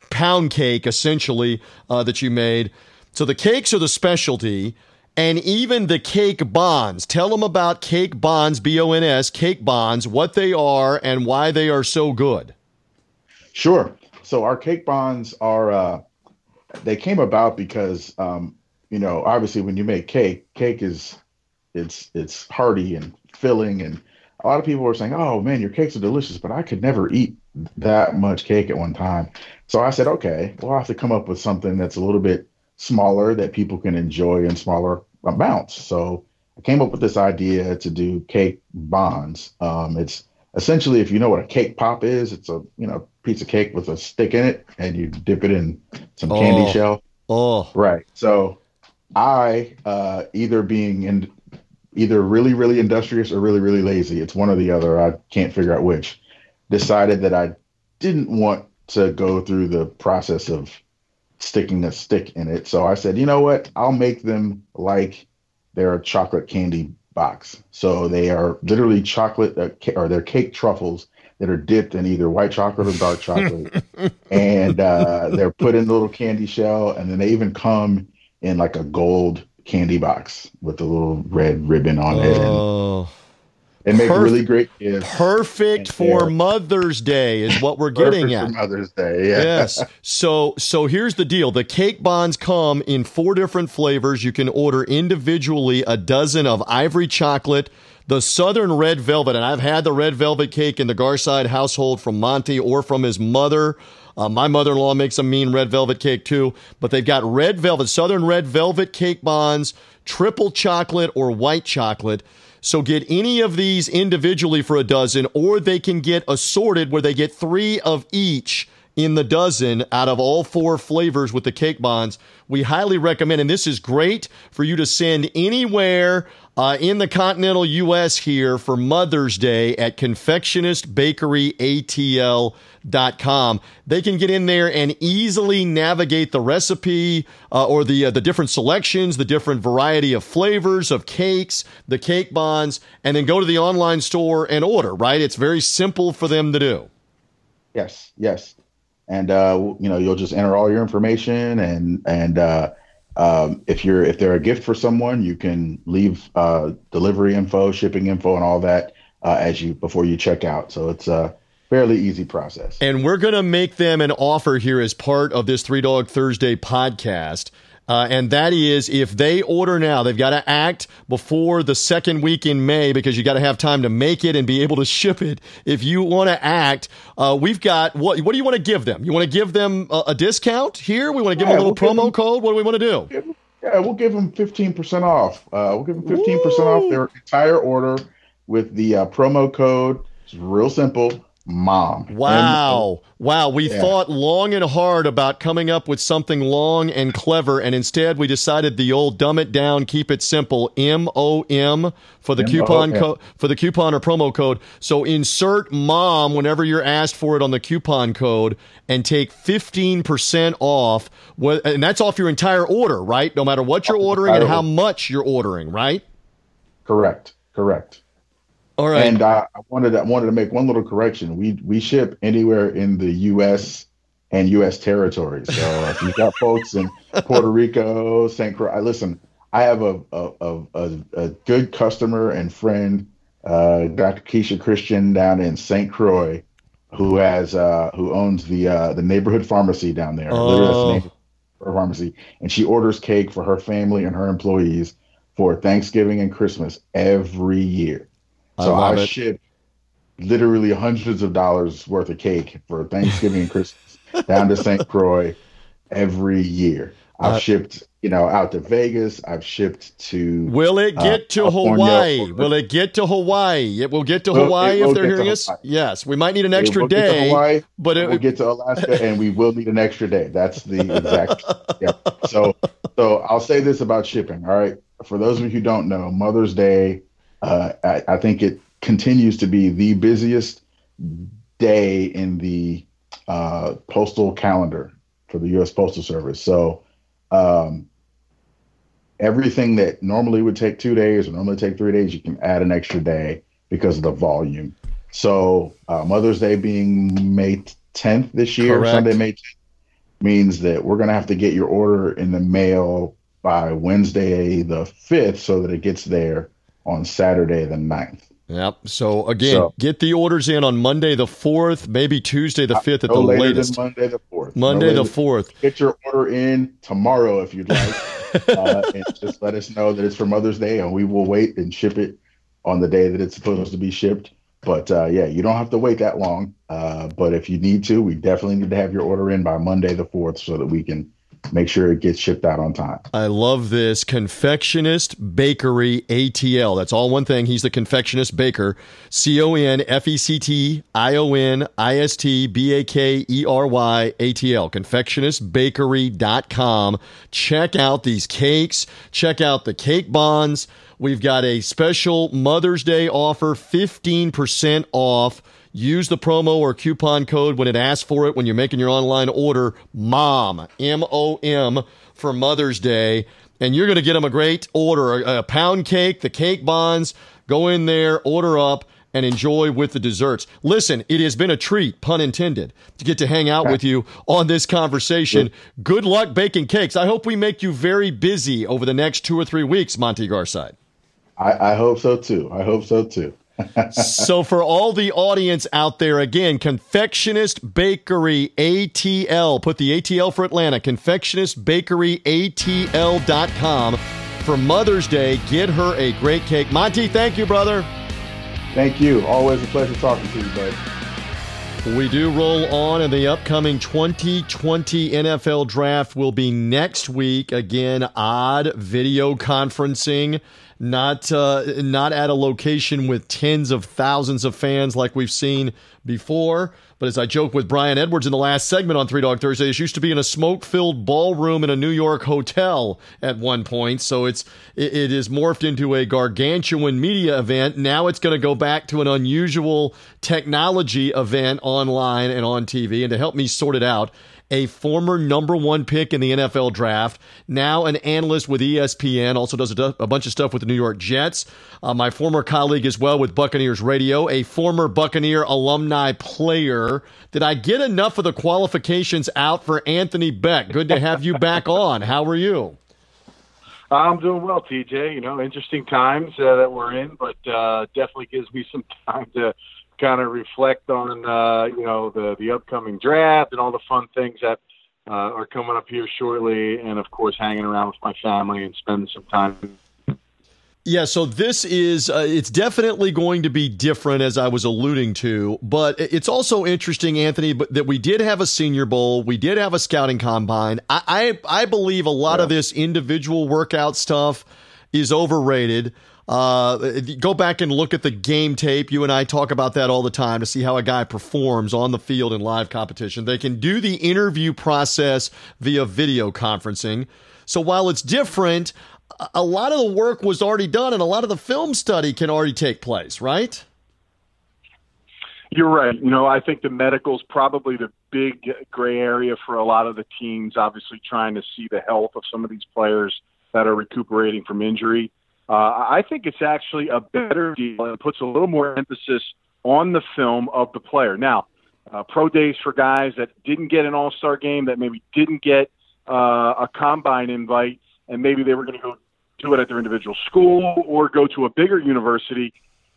pound cake, essentially, that you made. So the cakes are the specialty, and even the cake bonds. Tell them about cake bonds, B-O-N-S, cake bonds, what they are and why they are so good. Sure. So our cake bonds are, they came about because, obviously when you make cake is, it's hearty and filling. And a lot of people were saying, "Oh man, your cakes are delicious, but I could never eat that much cake at one time." So I said, okay, well, I have to come up with something that's a little bit smaller that people can enjoy in smaller amounts. So I came up with this idea to do cake bonds. It's essentially, if you know what a cake pop is, it's a piece of cake with a stick in it, and you dip it in some candy shell. Oh, right. So I, either really, really industrious or really, really lazy, it's one or the other, I can't figure out which, decided that I didn't want to go through the process of sticking a stick in it. So I said, you know what, I'll make them like they're a chocolate candy box. So they are literally chocolate, or they're cake truffles that are dipped in either white chocolate or dark chocolate. And they're put in the little candy shell. And then they even come in like a gold candy box with a little red ribbon on it. Oh. And make really great gifts. Perfect for Mother's Day is what we're getting at. Perfect for Mother's Day, yeah. Yes. So here's the deal. The cake bonds come in 4 different flavors. You can order individually a dozen of ivory chocolate, the Southern Red Velvet, and I've had the red velvet cake in the Garside household from Monty or from his mother. My mother-in-law makes a mean red velvet cake too, but they've got red velvet, Southern Red Velvet cake bonds, triple chocolate or white chocolate. So get any of these individually for a dozen, or they can get assorted where they get 3 of each in the dozen out of all 4 flavors with the cake bonds. We highly recommend, and this is great for you to send anywhere in the continental U.S. here for Mother's Day at ConfectionistBakeryATL.com. They can get in there and easily navigate the recipe or the different selections, the different variety of flavors of cakes, the cake bonds, and then go to the online store and order, right? It's very simple for them to do. Yes. And, you'll just enter all your information and if they're a gift for someone, you can leave delivery info, shipping info, and all that before you check out. So it's a fairly easy process. And we're going to make them an offer here as part of this Three Dog Thursday podcast. And that is, if they order now, they've got to act before the second week in May because you got to have time to make it and be able to ship it. If you want to act, we've got what do you want to give them? You want to give them a discount here? We want to give them a little promo code? What do we want to do? We'll give them 15% off. We'll give them 15% off their entire order with the promo code. It's real simple. Mom. Wow. We thought long and hard about coming up with something long and clever, and instead we decided the old dumb it down, keep it simple, MOM for the coupon code, for the coupon or promo code. So insert mom whenever you're asked for it on the coupon code and take 15% off, and that's off your entire order, right? No matter what you're ordering and how much you're ordering, right? Correct. All right. And I wanted to make one little correction. We ship anywhere in the U.S. and U.S. territories. So if you've got folks in Puerto Rico, St. Croix, listen, I have a good customer and friend, Dr. Keisha Christian down in St. Croix, who owns the neighborhood pharmacy down there. Oh. Her pharmacy, and she orders cake for her family and her employees for Thanksgiving and Christmas every year. So I ship literally hundreds of dollars worth of cake for Thanksgiving and Christmas down to St. Croix every year. I've shipped, out to Vegas. I've shipped to. Will it get to California, Hawaii? Will it get to Hawaii? It will get to Hawaii if they're hearing us. Yes, we might need an extra day. It will get to Hawaii, but it will get to Alaska, and we will need an extra day. That's the exact. Yeah. So I'll say this about shipping. All right, for those of you who don't know, Mother's Day. I think it continues to be the busiest day in the postal calendar for the U.S. Postal Service. So everything that normally would take 2 days or normally take 3 days, you can add an extra day because of the volume. So Mother's Day being May 10th this year, correct. Sunday, May 10th, means that we're going to have to get your order in the mail by Wednesday the 5th so that it gets there on Saturday the 9th. Yep. So again, get the orders in on Monday the 4th, maybe Tuesday the 5th at the latest. Than Monday the 4th. Get your order in tomorrow if you'd like. And just let us know that it's for Mother's Day, and we will wait and ship it on the day that it's supposed to be shipped. But you don't have to wait that long. But if you need to, we definitely need to have your order in by Monday the 4th so that we can make sure it gets shipped out on time. I love this. Confectionist Bakery ATL. That's all one thing. He's the confectionist baker. ConfectionistBakeryATL. ConfectionistBakery.com. Check out these cakes. Check out the cake bonds. We've got a special Mother's Day offer, 15% off. Use the promo or coupon code when it asks for it when you're making your online order, MOM, M-O-M, for Mother's Day. And you're going to get them a great order, a pound cake, the cake bonds. Go in there, order up, and enjoy with the desserts. Listen, it has been a treat, pun intended, to get to hang out with you on this conversation. Yeah. Good luck baking cakes. I hope we make you very busy over the next 2 or 3 weeks, Monty Garside. I hope so, too. I hope so, too. So for all the audience out there, again, Confectionist Bakery ATL. Put the ATL for Atlanta. ConfectionistBakeryATL.com. For Mother's Day, get her a great cake. Monty, thank you, brother. Thank you. Always a pleasure talking to you, buddy. We do roll on, and the upcoming 2020 NFL Draft will be next week. Again, odd video conferencing, not at a location with tens of thousands of fans like we've seen before. But as I joked with Brian Edwards in the last segment on Three Dog Thursday, this used to be in a smoke-filled ballroom in a New York hotel at one point. So it is morphed into a gargantuan media event. Now it's going to go back to an unusual technology event online and on TV. And to help me sort it out, a former #1 pick in the NFL draft, now an analyst with ESPN, also does a bunch of stuff with the New York Jets. My former colleague as well with Buccaneers Radio, a former Buccaneer alumni player. Did I get enough of the qualifications out for Anthony Becht? Good to have you back on. How are you? I'm doing well, TJ. You know, interesting times that we're in, but definitely gives me some time to kind of reflect on, the upcoming draft and all the fun things that are coming up here shortly. And of course, hanging around with my family and spending some time. Yeah. So this is, it's definitely going to be different, as I was alluding to, but it's also interesting, Anthony, that we did have a Senior Bowl. We did have a scouting combine. I believe a lot of this individual workout stuff is overrated. Go back and look at the game tape. You and I talk about that all the time to see how a guy performs on the field in live competition. They can do the interview process via video conferencing. So while it's different, a lot of the work was already done and a lot of the film study can already take place, right? You're right. You know, I think the medical's probably the big gray area for a lot of the teams, obviously trying to see the health of some of these players that are recuperating from injury. I think it's actually a better deal and puts a little more emphasis on the film of the player. Now, pro days for guys that didn't get an all-star game, that maybe didn't get a combine invite, and maybe they were going to go do it at their individual school or go to a bigger university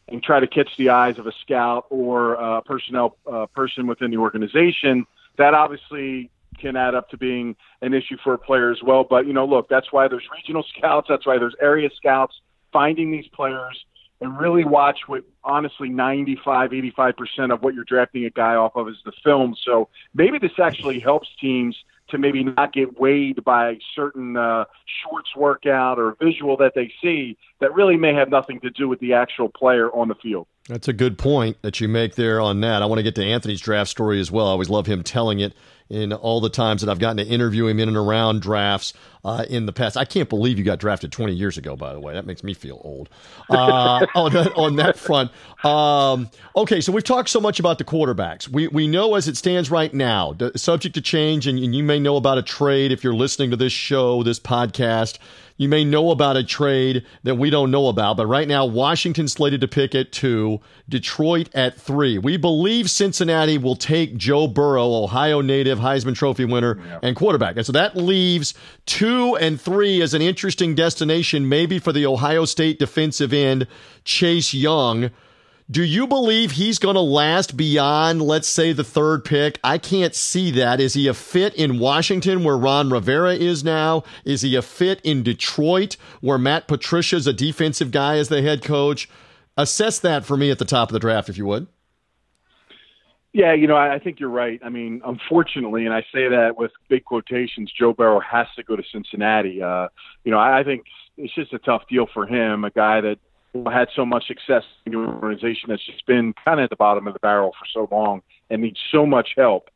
and try to catch the eyes of a scout or a personnel person within the organization. That obviously can add up to being an issue for a player as well. But, you know, look, that's why there's regional scouts. That's why there's area scouts finding these players and really watch what, honestly, 85% of what you're drafting a guy off of is the film. So maybe this actually helps teams to maybe not get weighed by certain shorts workout or visual that they see that really may have nothing to do with the actual player on the field. That's a good point that you make there on that. I want to get to Anthony's draft story as well. I always love him telling it in all the times that I've gotten to interview him in and around drafts in the past. I can't believe you got drafted 20 years ago, by the way. That makes me feel old on that front. Okay, so we've talked so much about the quarterbacks. We know as it stands right now, subject to change, and you may know about a trade if you're listening to this show, this podcast. You may know about a trade that we don't know about, but right now Washington's slated to pick at 2, Detroit at 3. We believe Cincinnati will take Joe Burrow, Ohio native, Heisman Trophy winner, and quarterback. And so that leaves 2 and 3 as an interesting destination maybe for the Ohio State defensive end, Chase Young. Do you believe he's going to last beyond, let's say, the 3rd pick? I can't see that. Is he a fit in Washington where Ron Rivera is now? Is he a fit in Detroit where Matt Patricia's a defensive guy as the head coach? Assess that for me at the top of the draft, if you would. Yeah, you know, I think you're right. I mean, unfortunately, and I say that with big quotations, Joe Burrow has to go to Cincinnati. I think it's just a tough deal for him, a guy that had so much success in an organization that's just been kind of at the bottom of the barrel for so long and needs so much help.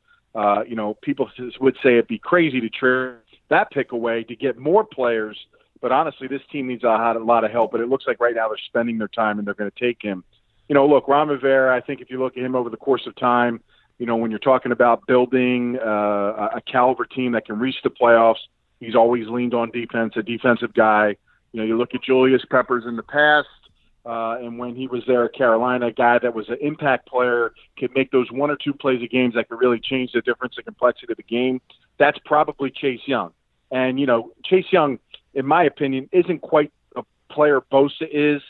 People would say it'd be crazy to trade that pick away to get more players, but honestly, this team needs a lot of help, but it looks like right now they're spending their time and they're going to take him. You know, look, Ron Rivera, I think if you look at him over the course of time, you know, when you're talking about building a caliber team that can reach the playoffs, he's always leaned on defense, a defensive guy. You know, you look at Julius Peppers in the past, And when he was there at Carolina, a guy that was an impact player, could make those one or two plays of games that could really change the difference and complexity of the game. That's probably Chase Young. And, you know, Chase Young, in my opinion, isn't quite a player Bosa is,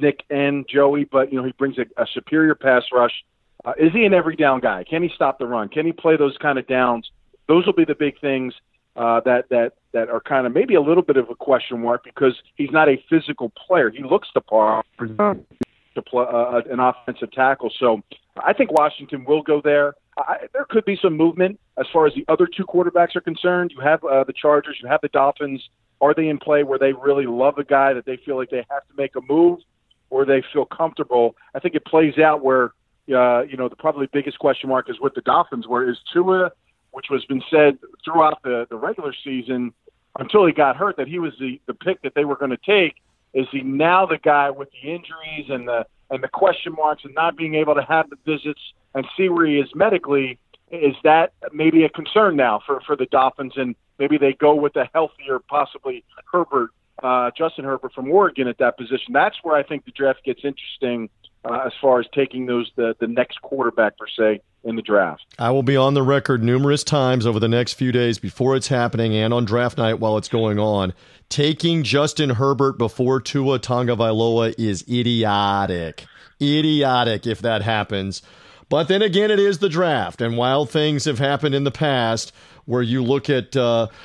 Nick and Joey, but, you know, he brings a superior pass rush. Is he an every down guy? Can he stop the run? Can he play those kind of downs? Those will be the big things that are kind of maybe a little bit of a question mark, because he's not a physical player. He looks the part to play an offensive tackle. So I think Washington will go there. There could be some movement as far as the other two quarterbacks are concerned. You have the Chargers, you have the Dolphins. Are they in play where they really love a guy that they feel like they have to make a move, or they feel comfortable? I think it plays out where, you know, the probably biggest question mark is with the Dolphins, where is Tua, which was been said throughout the regular season until he got hurt that he was the pick that they were going to take. Is he now the guy with the injuries and the question marks and not being able to have the visits and see where he is medically? Is that maybe a concern now for the Dolphins? And maybe they go with a healthier, possibly Herbert, Justin Herbert from Oregon at that position. That's where I think the draft gets interesting as far as taking the next quarterback, per se, in the draft. I will be on the record numerous times over the next few days before it's happening and on draft night while it's going on. Taking Justin Herbert before Tua Tagovailoa is idiotic. Idiotic if that happens. But then again, it is the draft, and while things have happened in the past where you look at,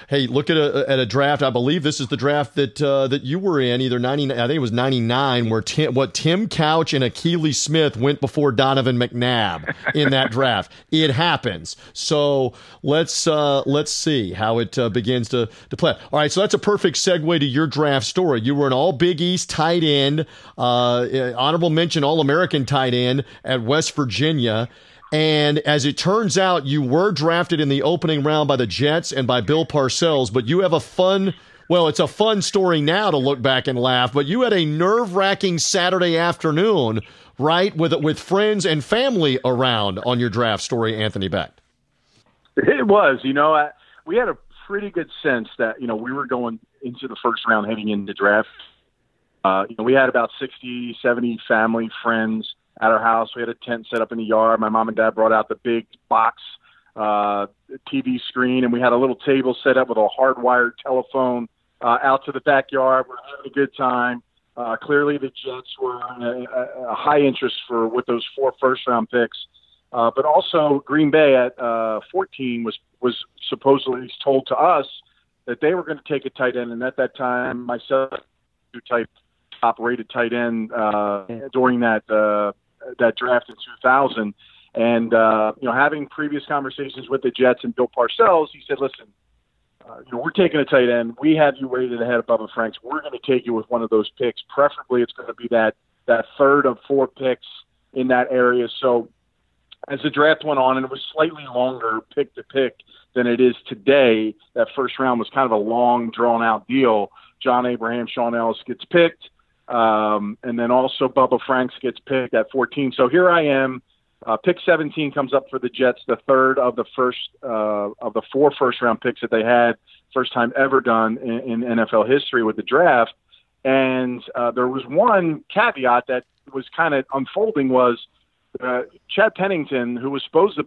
hey, look at a draft. I believe this is the draft that you were in, either 99, I think it was 99, where Tim Couch and Akili Smith went before Donovan McNabb in that draft. It happens. So let's see how it begins to play. All right, so that's a perfect segue to your draft story. You were an All Big East tight end, honorable mention All-American tight end at West Virginia. And as it turns out, you were drafted in the opening round by the Jets and by Bill Parcells, but you have a fun, well, it's a fun story now to look back and laugh, but you had a nerve-wracking Saturday afternoon, right, with friends and family around on your draft story, Anthony Becht. It was, you know, we had a pretty good sense that, you know, we were going into the first round heading into draft. You know, we had about 60, 70 family, friends at our house. We had a tent set up in the yard. My mom and dad brought out the big box TV screen, and we had a little table set up with a hardwired telephone out to the backyard. We were having a good time. Clearly, the Jets were a high interest for with those 4 first-round picks. But also, Green Bay at 14 was supposedly told to us that they were going to take a tight end, and at that time, myself, top-rated tight end during that draft in 2000. And, you know, having previous conversations with the Jets and Bill Parcells, he said, listen, you know, we're taking a tight end. We have you rated ahead of Bubba Franks. We're going to take you with one of those picks. Preferably it's going to be that third of 4 picks in that area. So as the draft went on, and it was slightly longer pick to pick than it is today, that first round was kind of a long, drawn-out deal. John Abraham, Sean Ellis gets picked. And then also Bubba Franks gets picked at 14. So here I am. Pick 17 comes up for the Jets, the third of the first of the 4 first-round picks that they had, first time ever done in NFL history with the draft. And there was one caveat that was kind of unfolding was Chad Pennington, who was supposed to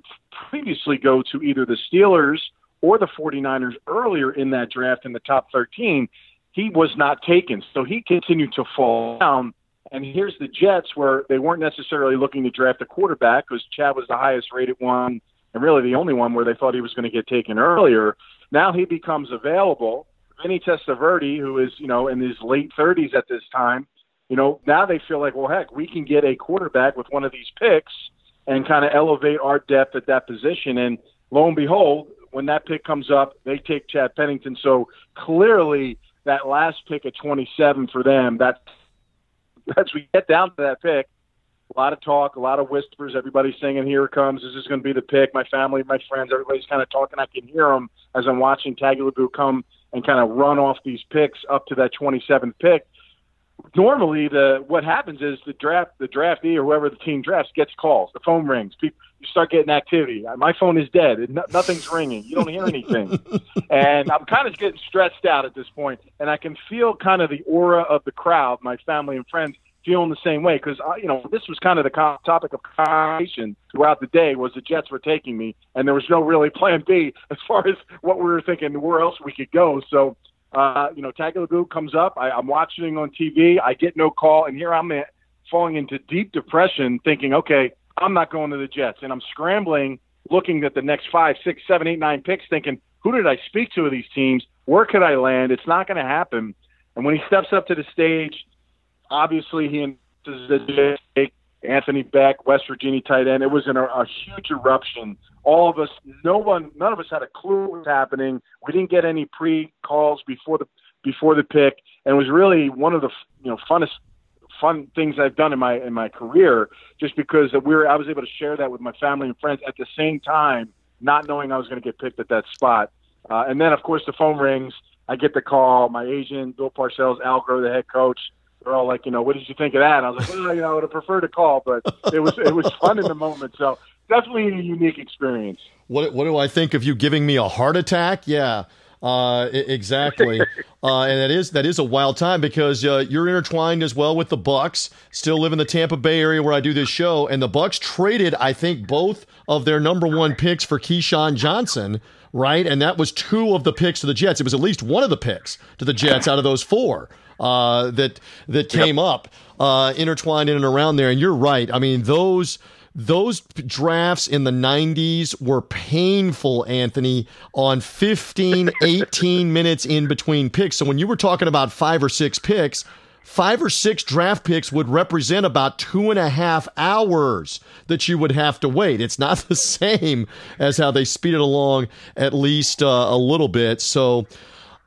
previously go to either the Steelers or the 49ers earlier in that draft in the top 13, he was not taken, so he continued to fall down. And here's the Jets, where they weren't necessarily looking to draft a quarterback because Chad was the highest-rated one and really the only one where they thought he was going to get taken earlier. Now he becomes available. Vinny Testaverde, who is, you know, in his late 30s at this time, you know, now they feel like, well, heck, we can get a quarterback with one of these picks and kind of elevate our depth at that position. And lo and behold, when that pick comes up, they take Chad Pennington. So clearly, that last pick at 27 for them, that's we get down to that pick, a lot of talk, a lot of whispers, everybody singing, here it comes, this is going to be the pick. My family, my friends, everybody's kind of talking. I can hear them as I'm watching Tagovailoa come and kind of run off these picks up to that 27th pick. Normally, what happens is the draftee or whoever the team drafts gets calls. The phone rings. People, you start getting activity. My phone is dead. Nothing's ringing. You don't hear anything. And I'm kind of getting stressed out at this point. And I can feel kind of the aura of the crowd, my family and friends, feeling the same way, because this was kind of the topic of conversation throughout the day, was the Jets were taking me, and there was no really plan B as far as what we were thinking, where else we could go. So, Tagovailoa comes up. I'm watching on TV. I get no call, and here I'm falling into deep depression, thinking, okay, I'm not going to the Jets, and I'm scrambling, looking at the next 5, 6, 7, 8, 9 picks, thinking, who did I speak to of these teams? Where could I land? It's not going to happen. And when he steps up to the stage, obviously he and Anthony Becht, West Virginia tight end. It was a huge eruption. All of us, none of us had a clue what was happening. We didn't get any pre-calls before the pick, and it was really one of the fun things I've done in my career, just because I was able to share that with my family and friends at the same time, not knowing I was going to get picked at that spot. And then, of course, the phone rings. I get the call. My agent, Bill Parcells, Al Groh, the head coach, they're all like, what did you think of that? And I was like, well, I would have preferred a call, but it was fun in the moment. So definitely a unique experience. What do I think of you giving me a heart attack? Yeah. Exactly. And that is a wild time, because you're intertwined as well with the Bucks. Still live in the Tampa Bay area where I do this show, and the Bucks traded, I think, both of their number one picks for Keyshawn Johnson, right? And that was two of the picks to the Jets. It was at least one of the picks to the Jets out of those four that came up, intertwined in and around there. And you're right. I mean, those drafts in the 90s were painful, Anthony, on 15, 18 minutes in between picks. So when you were talking about 5 or 6 picks, 5 or 6 draft picks would represent about 2.5 hours that you would have to wait. It's not the same as how they speed it along at least a little bit. So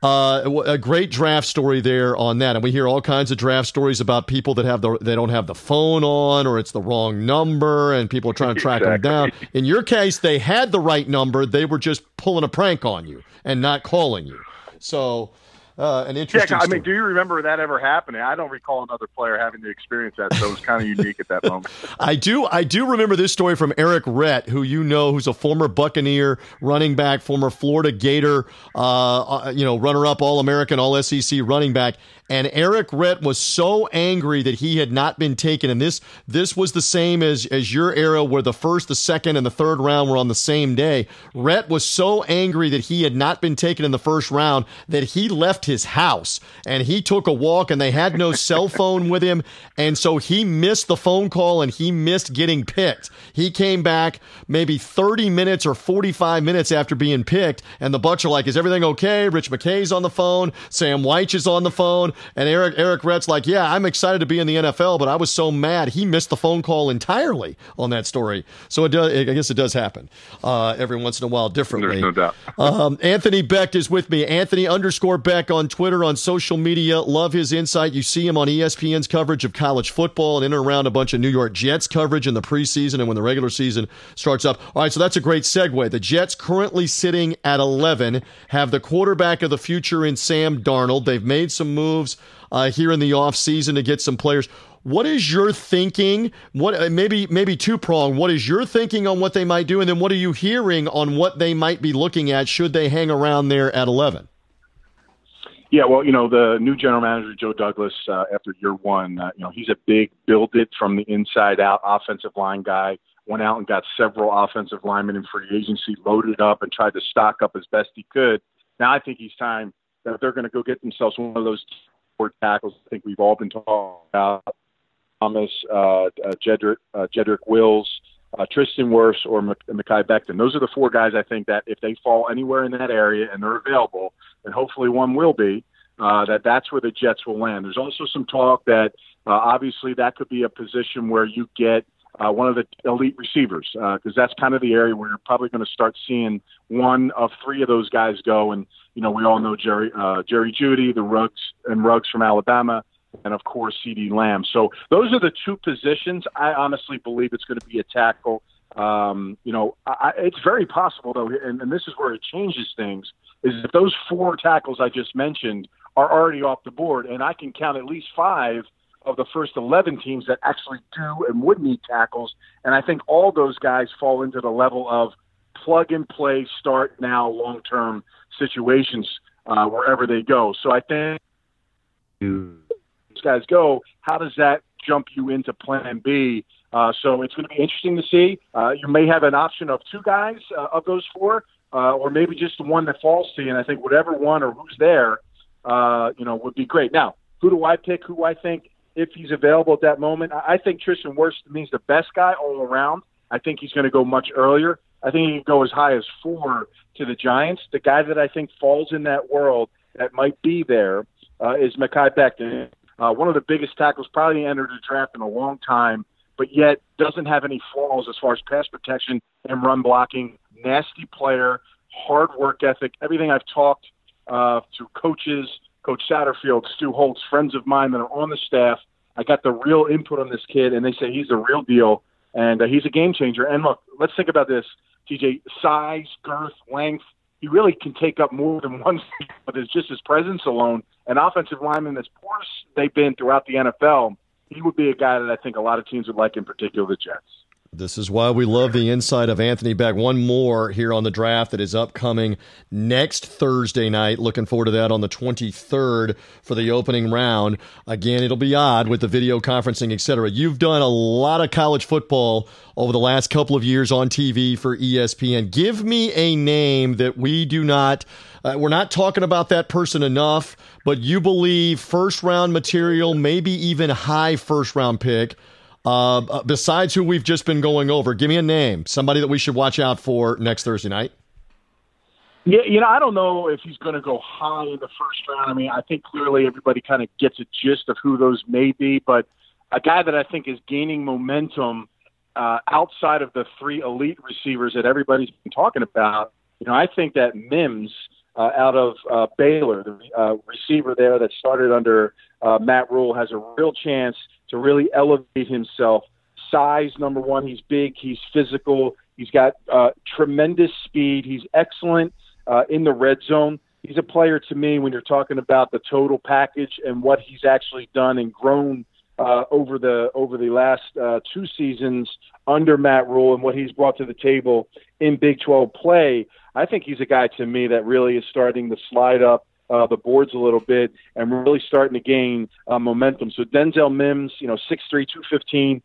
a great draft story there on that. And we hear all kinds of draft stories about people that they don't have the phone on, or it's the wrong number, and people are trying to track them down. In your case, they had the right number. They were just pulling a prank on you and not calling you. So an interesting story. I mean, do you remember that ever happening? I don't recall another player having to experience that, so it was kind of unique at that moment. I do remember this story from Eric Rett, who's a former Buccaneer running back, former Florida Gator, runner-up All-American, All-SEC running back. And Eric Rett was so angry that he had not been taken. And this was the same as your era, where the first, the second, and the third round were on the same day. Rett was so angry that he had not been taken in the first round that he left his house and he took a walk, and they had no cell phone with him. And so he missed the phone call and he missed getting picked. He came back maybe 30 minutes or 45 minutes after being picked. And the Bucs are like, is everything okay? Rich McKay's on the phone. Sam Weich is on the phone. And Eric Rett's like, yeah, I'm excited to be in the NFL, but I was so mad he missed the phone call entirely on that story. So I guess it does happen every once in a while differently. There's no doubt. Anthony Becht is with me. Anthony_Becht on Twitter, on social media. Love his insight. You see him on ESPN's coverage of college football and in and around a bunch of New York Jets coverage in the preseason and when the regular season starts up. All right, so that's a great segue. The Jets, currently sitting at 11, have the quarterback of the future in Sam Darnold. They've made some moves here in the offseason to get some players. What is your thinking? Maybe two-pronged. What is your thinking on what they might do? And then what are you hearing on what they might be looking at should they hang around there at 11? Yeah, well, the new general manager, Joe Douglas, after year one, he's a big build-it-from-the-inside-out offensive line guy. Went out and got several offensive linemen in free agency, loaded up, and tried to stock up as best he could. Now I think he's time that they're going to go get themselves one of those tackles. I think we've all been talking about Thomas, Jedrick Wills, Tristan Wirfs, or Mekhi Becton. Those are the 4 guys I think that if they fall anywhere in that area and they're available, and hopefully one will be, that's where the Jets will land. There's also some talk that obviously that could be a position where you get one of the elite receivers, because that's kind of the area where you're probably going to start seeing one of 3 of those guys go. And we all know Jerry Jeudy, the Ruggs from Alabama, and of course C.D. Lamb. So those are the 2 positions. I honestly believe it's going to be a tackle. It's very possible though, and this is where it changes things, is that those 4 tackles I just mentioned are already off the board, and I can count at least 5 of the first 11 teams that actually do and would need tackles. And I think all those guys fall into the level of plug and play, start now, long-term situations wherever they go. So I think these guys go, how does that jump you into plan B. So it's going to be interesting to see. You may have an option of two guys of those four, or maybe just the one that falls to you. And I think whatever one or who's there, would be great. Now, who do I pick? Who I think, if he's available at that moment, I think Tristan Wirfs means the best guy all around. I think he's going to go much earlier. I think he can go as high as 4 to the Giants. The guy that I think falls in that world that might be there is Mekhi Becton, one of the biggest tackles probably entered the draft in a long time, but yet doesn't have any flaws as far as pass protection and run blocking. Nasty player, hard work ethic. Everything I've talked to coaches, Coach Satterfield, Stu Holtz, friends of mine that are on the staff, I got the real input on this kid, and they say he's the real deal, and he's a game changer. And look, let's think about this, TJ. Size, girth, length. He really can take up more than one thing, but it's just his presence alone. An offensive lineman as poor as they've been throughout the NFL, he would be a guy that I think a lot of teams would like, in particular the Jets. This is why we love the insight of Anthony Becht. One more here on the draft that is upcoming next Thursday night. Looking forward to that on the 23rd for the opening round. Again, it'll be odd with the video conferencing, et cetera. You've done a lot of college football over the last couple of years on TV for ESPN. Give me a name that we do not, we're not talking about that person enough, but you believe first round material, maybe even high first round pick. Besides who we've just been going over, give me a name, somebody that we should watch out for next Thursday night. Yeah, I don't know if he's going to go high in the first round. I mean, I think clearly everybody kind of gets a gist of who those may be, but a guy that I think is gaining momentum outside of the 3 elite receivers that everybody's been talking about, I think that Mims out of Baylor, the receiver there that started under Matt Rule, has a real chance to really elevate himself. Size, number one, he's big, he's physical, he's got tremendous speed, he's excellent in the red zone. He's a player to me when you're talking about the total package and what he's actually done and grown over the last 2 seasons under Matt Rule and what he's brought to the table in Big 12 play. I think he's a guy to me that really is starting to slide up the boards a little bit and really starting to gain momentum. So Denzel Mims, 6'3", 215,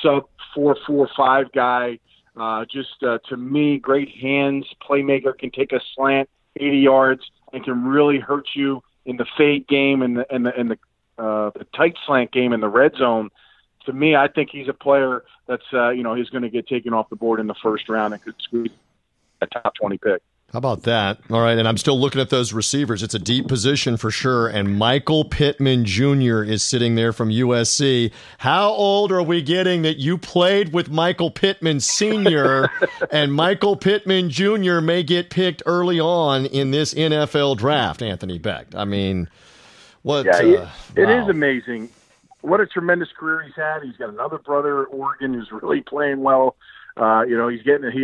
sub 4.45 guy, to me, great hands, playmaker, can take a slant 80 yards and can really hurt you in the fade game and the tight slant game in the red zone. To me, I think he's a player that's he's going to get taken off the board in the first round and could squeeze a top 20 pick. How about that? All right, and I'm still looking at those receivers. It's a deep position for sure, and Michael Pittman Jr. is sitting there from USC. How old are we getting that you played with Michael Pittman Sr. and Michael Pittman Jr. may get picked early on in this NFL draft, Anthony Becht? I mean, what? Yeah, it is amazing. What a tremendous career he's had. He's got another brother at Oregon who's really playing well. He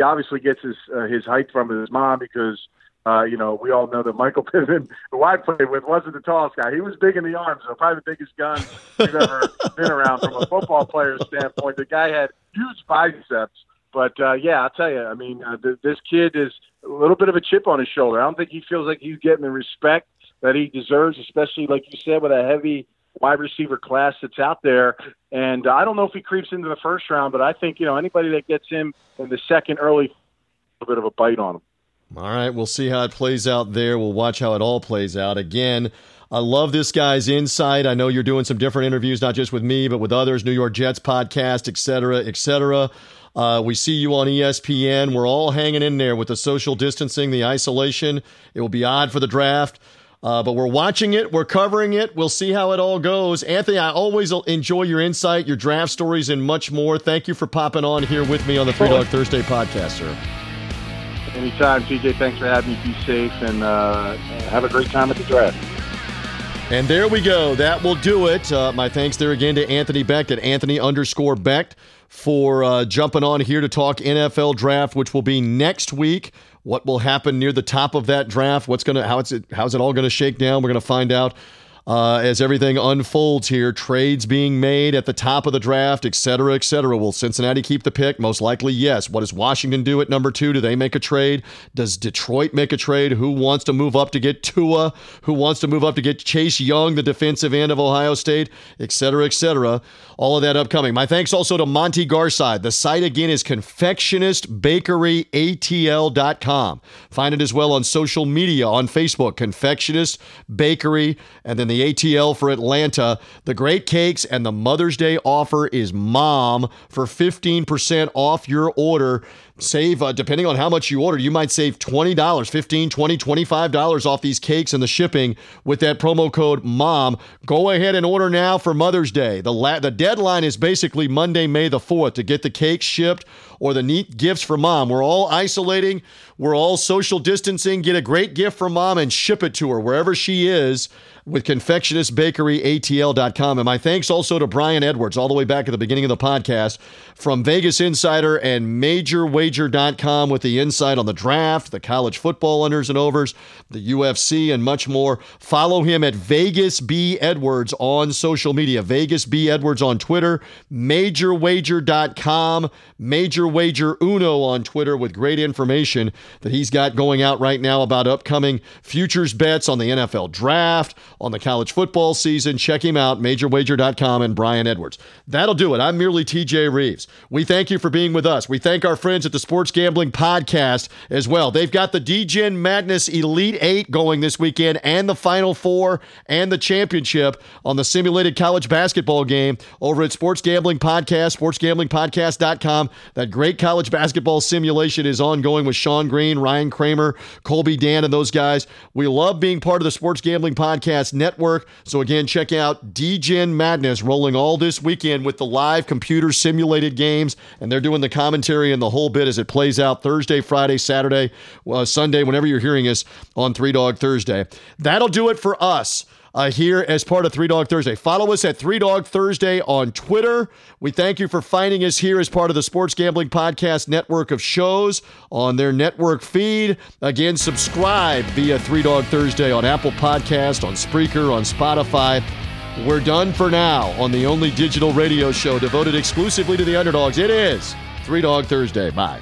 obviously gets his height from his mom because, we all know that Michael Pittman, who I played with, wasn't the tallest guy. He was big in the arms, so probably the biggest gun we've ever been around from a football player's standpoint. The guy had huge biceps, but I'll tell you, I mean, this kid is a little bit of a chip on his shoulder. I don't think he feels like he's getting the respect that he deserves, especially like you said, with a heavy wide receiver class that's out there. And I don't know if he creeps into the first round, but I think, anybody that gets him in the second early, a bit of a bite on him. All right, we'll see how it plays out there. We'll watch how it all plays out. Again, I love this guy's insight. I know you're doing some different interviews, not just with me, but with others, New York Jets podcast, et cetera, et cetera. We see you on ESPN. We're all hanging in there with the social distancing, the isolation. It will be odd for the draft. But we're watching it. We're covering it. We'll see how it all goes. Anthony, I always enjoy your insight, your draft stories, and much more. Thank you for popping on here with me on the Free Dog Thursday podcast, sir. Anytime, TJ. Thanks for having me. Be safe and have a great time at the draft. And there we go. That will do it. My thanks there again to Anthony Becht at Anthony_Becht for jumping on here to talk NFL draft, which will be next week. What will happen near the top of that draft? How's it all going to shake down? We're going to find out as everything unfolds here, trades being made at the top of the draft, et cetera, et cetera. Will Cincinnati keep the pick? Most likely, yes. What does Washington do at number 2? Do they make a trade? Does Detroit make a trade? Who wants to move up to get Tua? Who wants to move up to get Chase Young, the defensive end of Ohio State, et cetera, et cetera? All of that upcoming. My thanks also to Monty Garside. The site, again, is ConfectionistBakeryATL.com. Find it as well on social media, on Facebook, Confectionist Bakery, and then the ATL for Atlanta. The great cakes and the Mother's Day offer is MOM for 15% off your order. Save, depending on how much you order, you might save $20, $15, $20, $25 off these cakes and the shipping with that promo code MOM. Go ahead and order now for Mother's Day. The deadline is basically Monday, May the 4th to get the cakes shipped or the neat gifts for mom. We're all isolating. We're all social distancing. Get a great gift for mom and ship it to her wherever she is with ConfectionistBakeryATL.com. And my thanks also to Brian Edwards, all the way back at the beginning of the podcast, from Vegas Insider and MajorWager.com, with the insight on the draft, the college football unders and overs, the UFC, and much more. Follow him at Vegas B. Edwards on social media, Vegas B. Edwards on Twitter, MajorWager.com, MajorWagerUno on Twitter, with great information that he's got going out right now about upcoming futures bets on the NFL draft, on the college football season. Check him out, MajorWager.com and Brian Edwards. That'll do it. I'm merely TJ Reeves. We thank you for being with us. We thank our friends at the Sports Gambling Podcast as well. They've got the Dejan Madness Elite 8 going this weekend, and the Final Four and the championship on the simulated college basketball game over at Sports Gambling Podcast, sportsgamblingpodcast.com. That great college basketball simulation is ongoing with Sean Green, Ryan Kramer, Colby Dan, and those guys. We love being part of the Sports Gambling Podcast Network. So again, check out Dejan Madness rolling all this weekend with the live computer simulated games, and they're doing the commentary and the whole bit as it plays out Thursday, Friday, Saturday, Sunday, whenever you're hearing us on Three Dog Thursday. That'll do it for us here as part of Three Dog Thursday. Follow us at Three Dog Thursday on Twitter. We thank you for finding us here as part of the Sports Gambling Podcast Network of shows on their network feed. Again, subscribe via Three Dog Thursday on Apple Podcasts, on Spreaker, on Spotify. We're done for now on the only digital radio show devoted exclusively to the underdogs. It is Three Dog Thursday. Bye.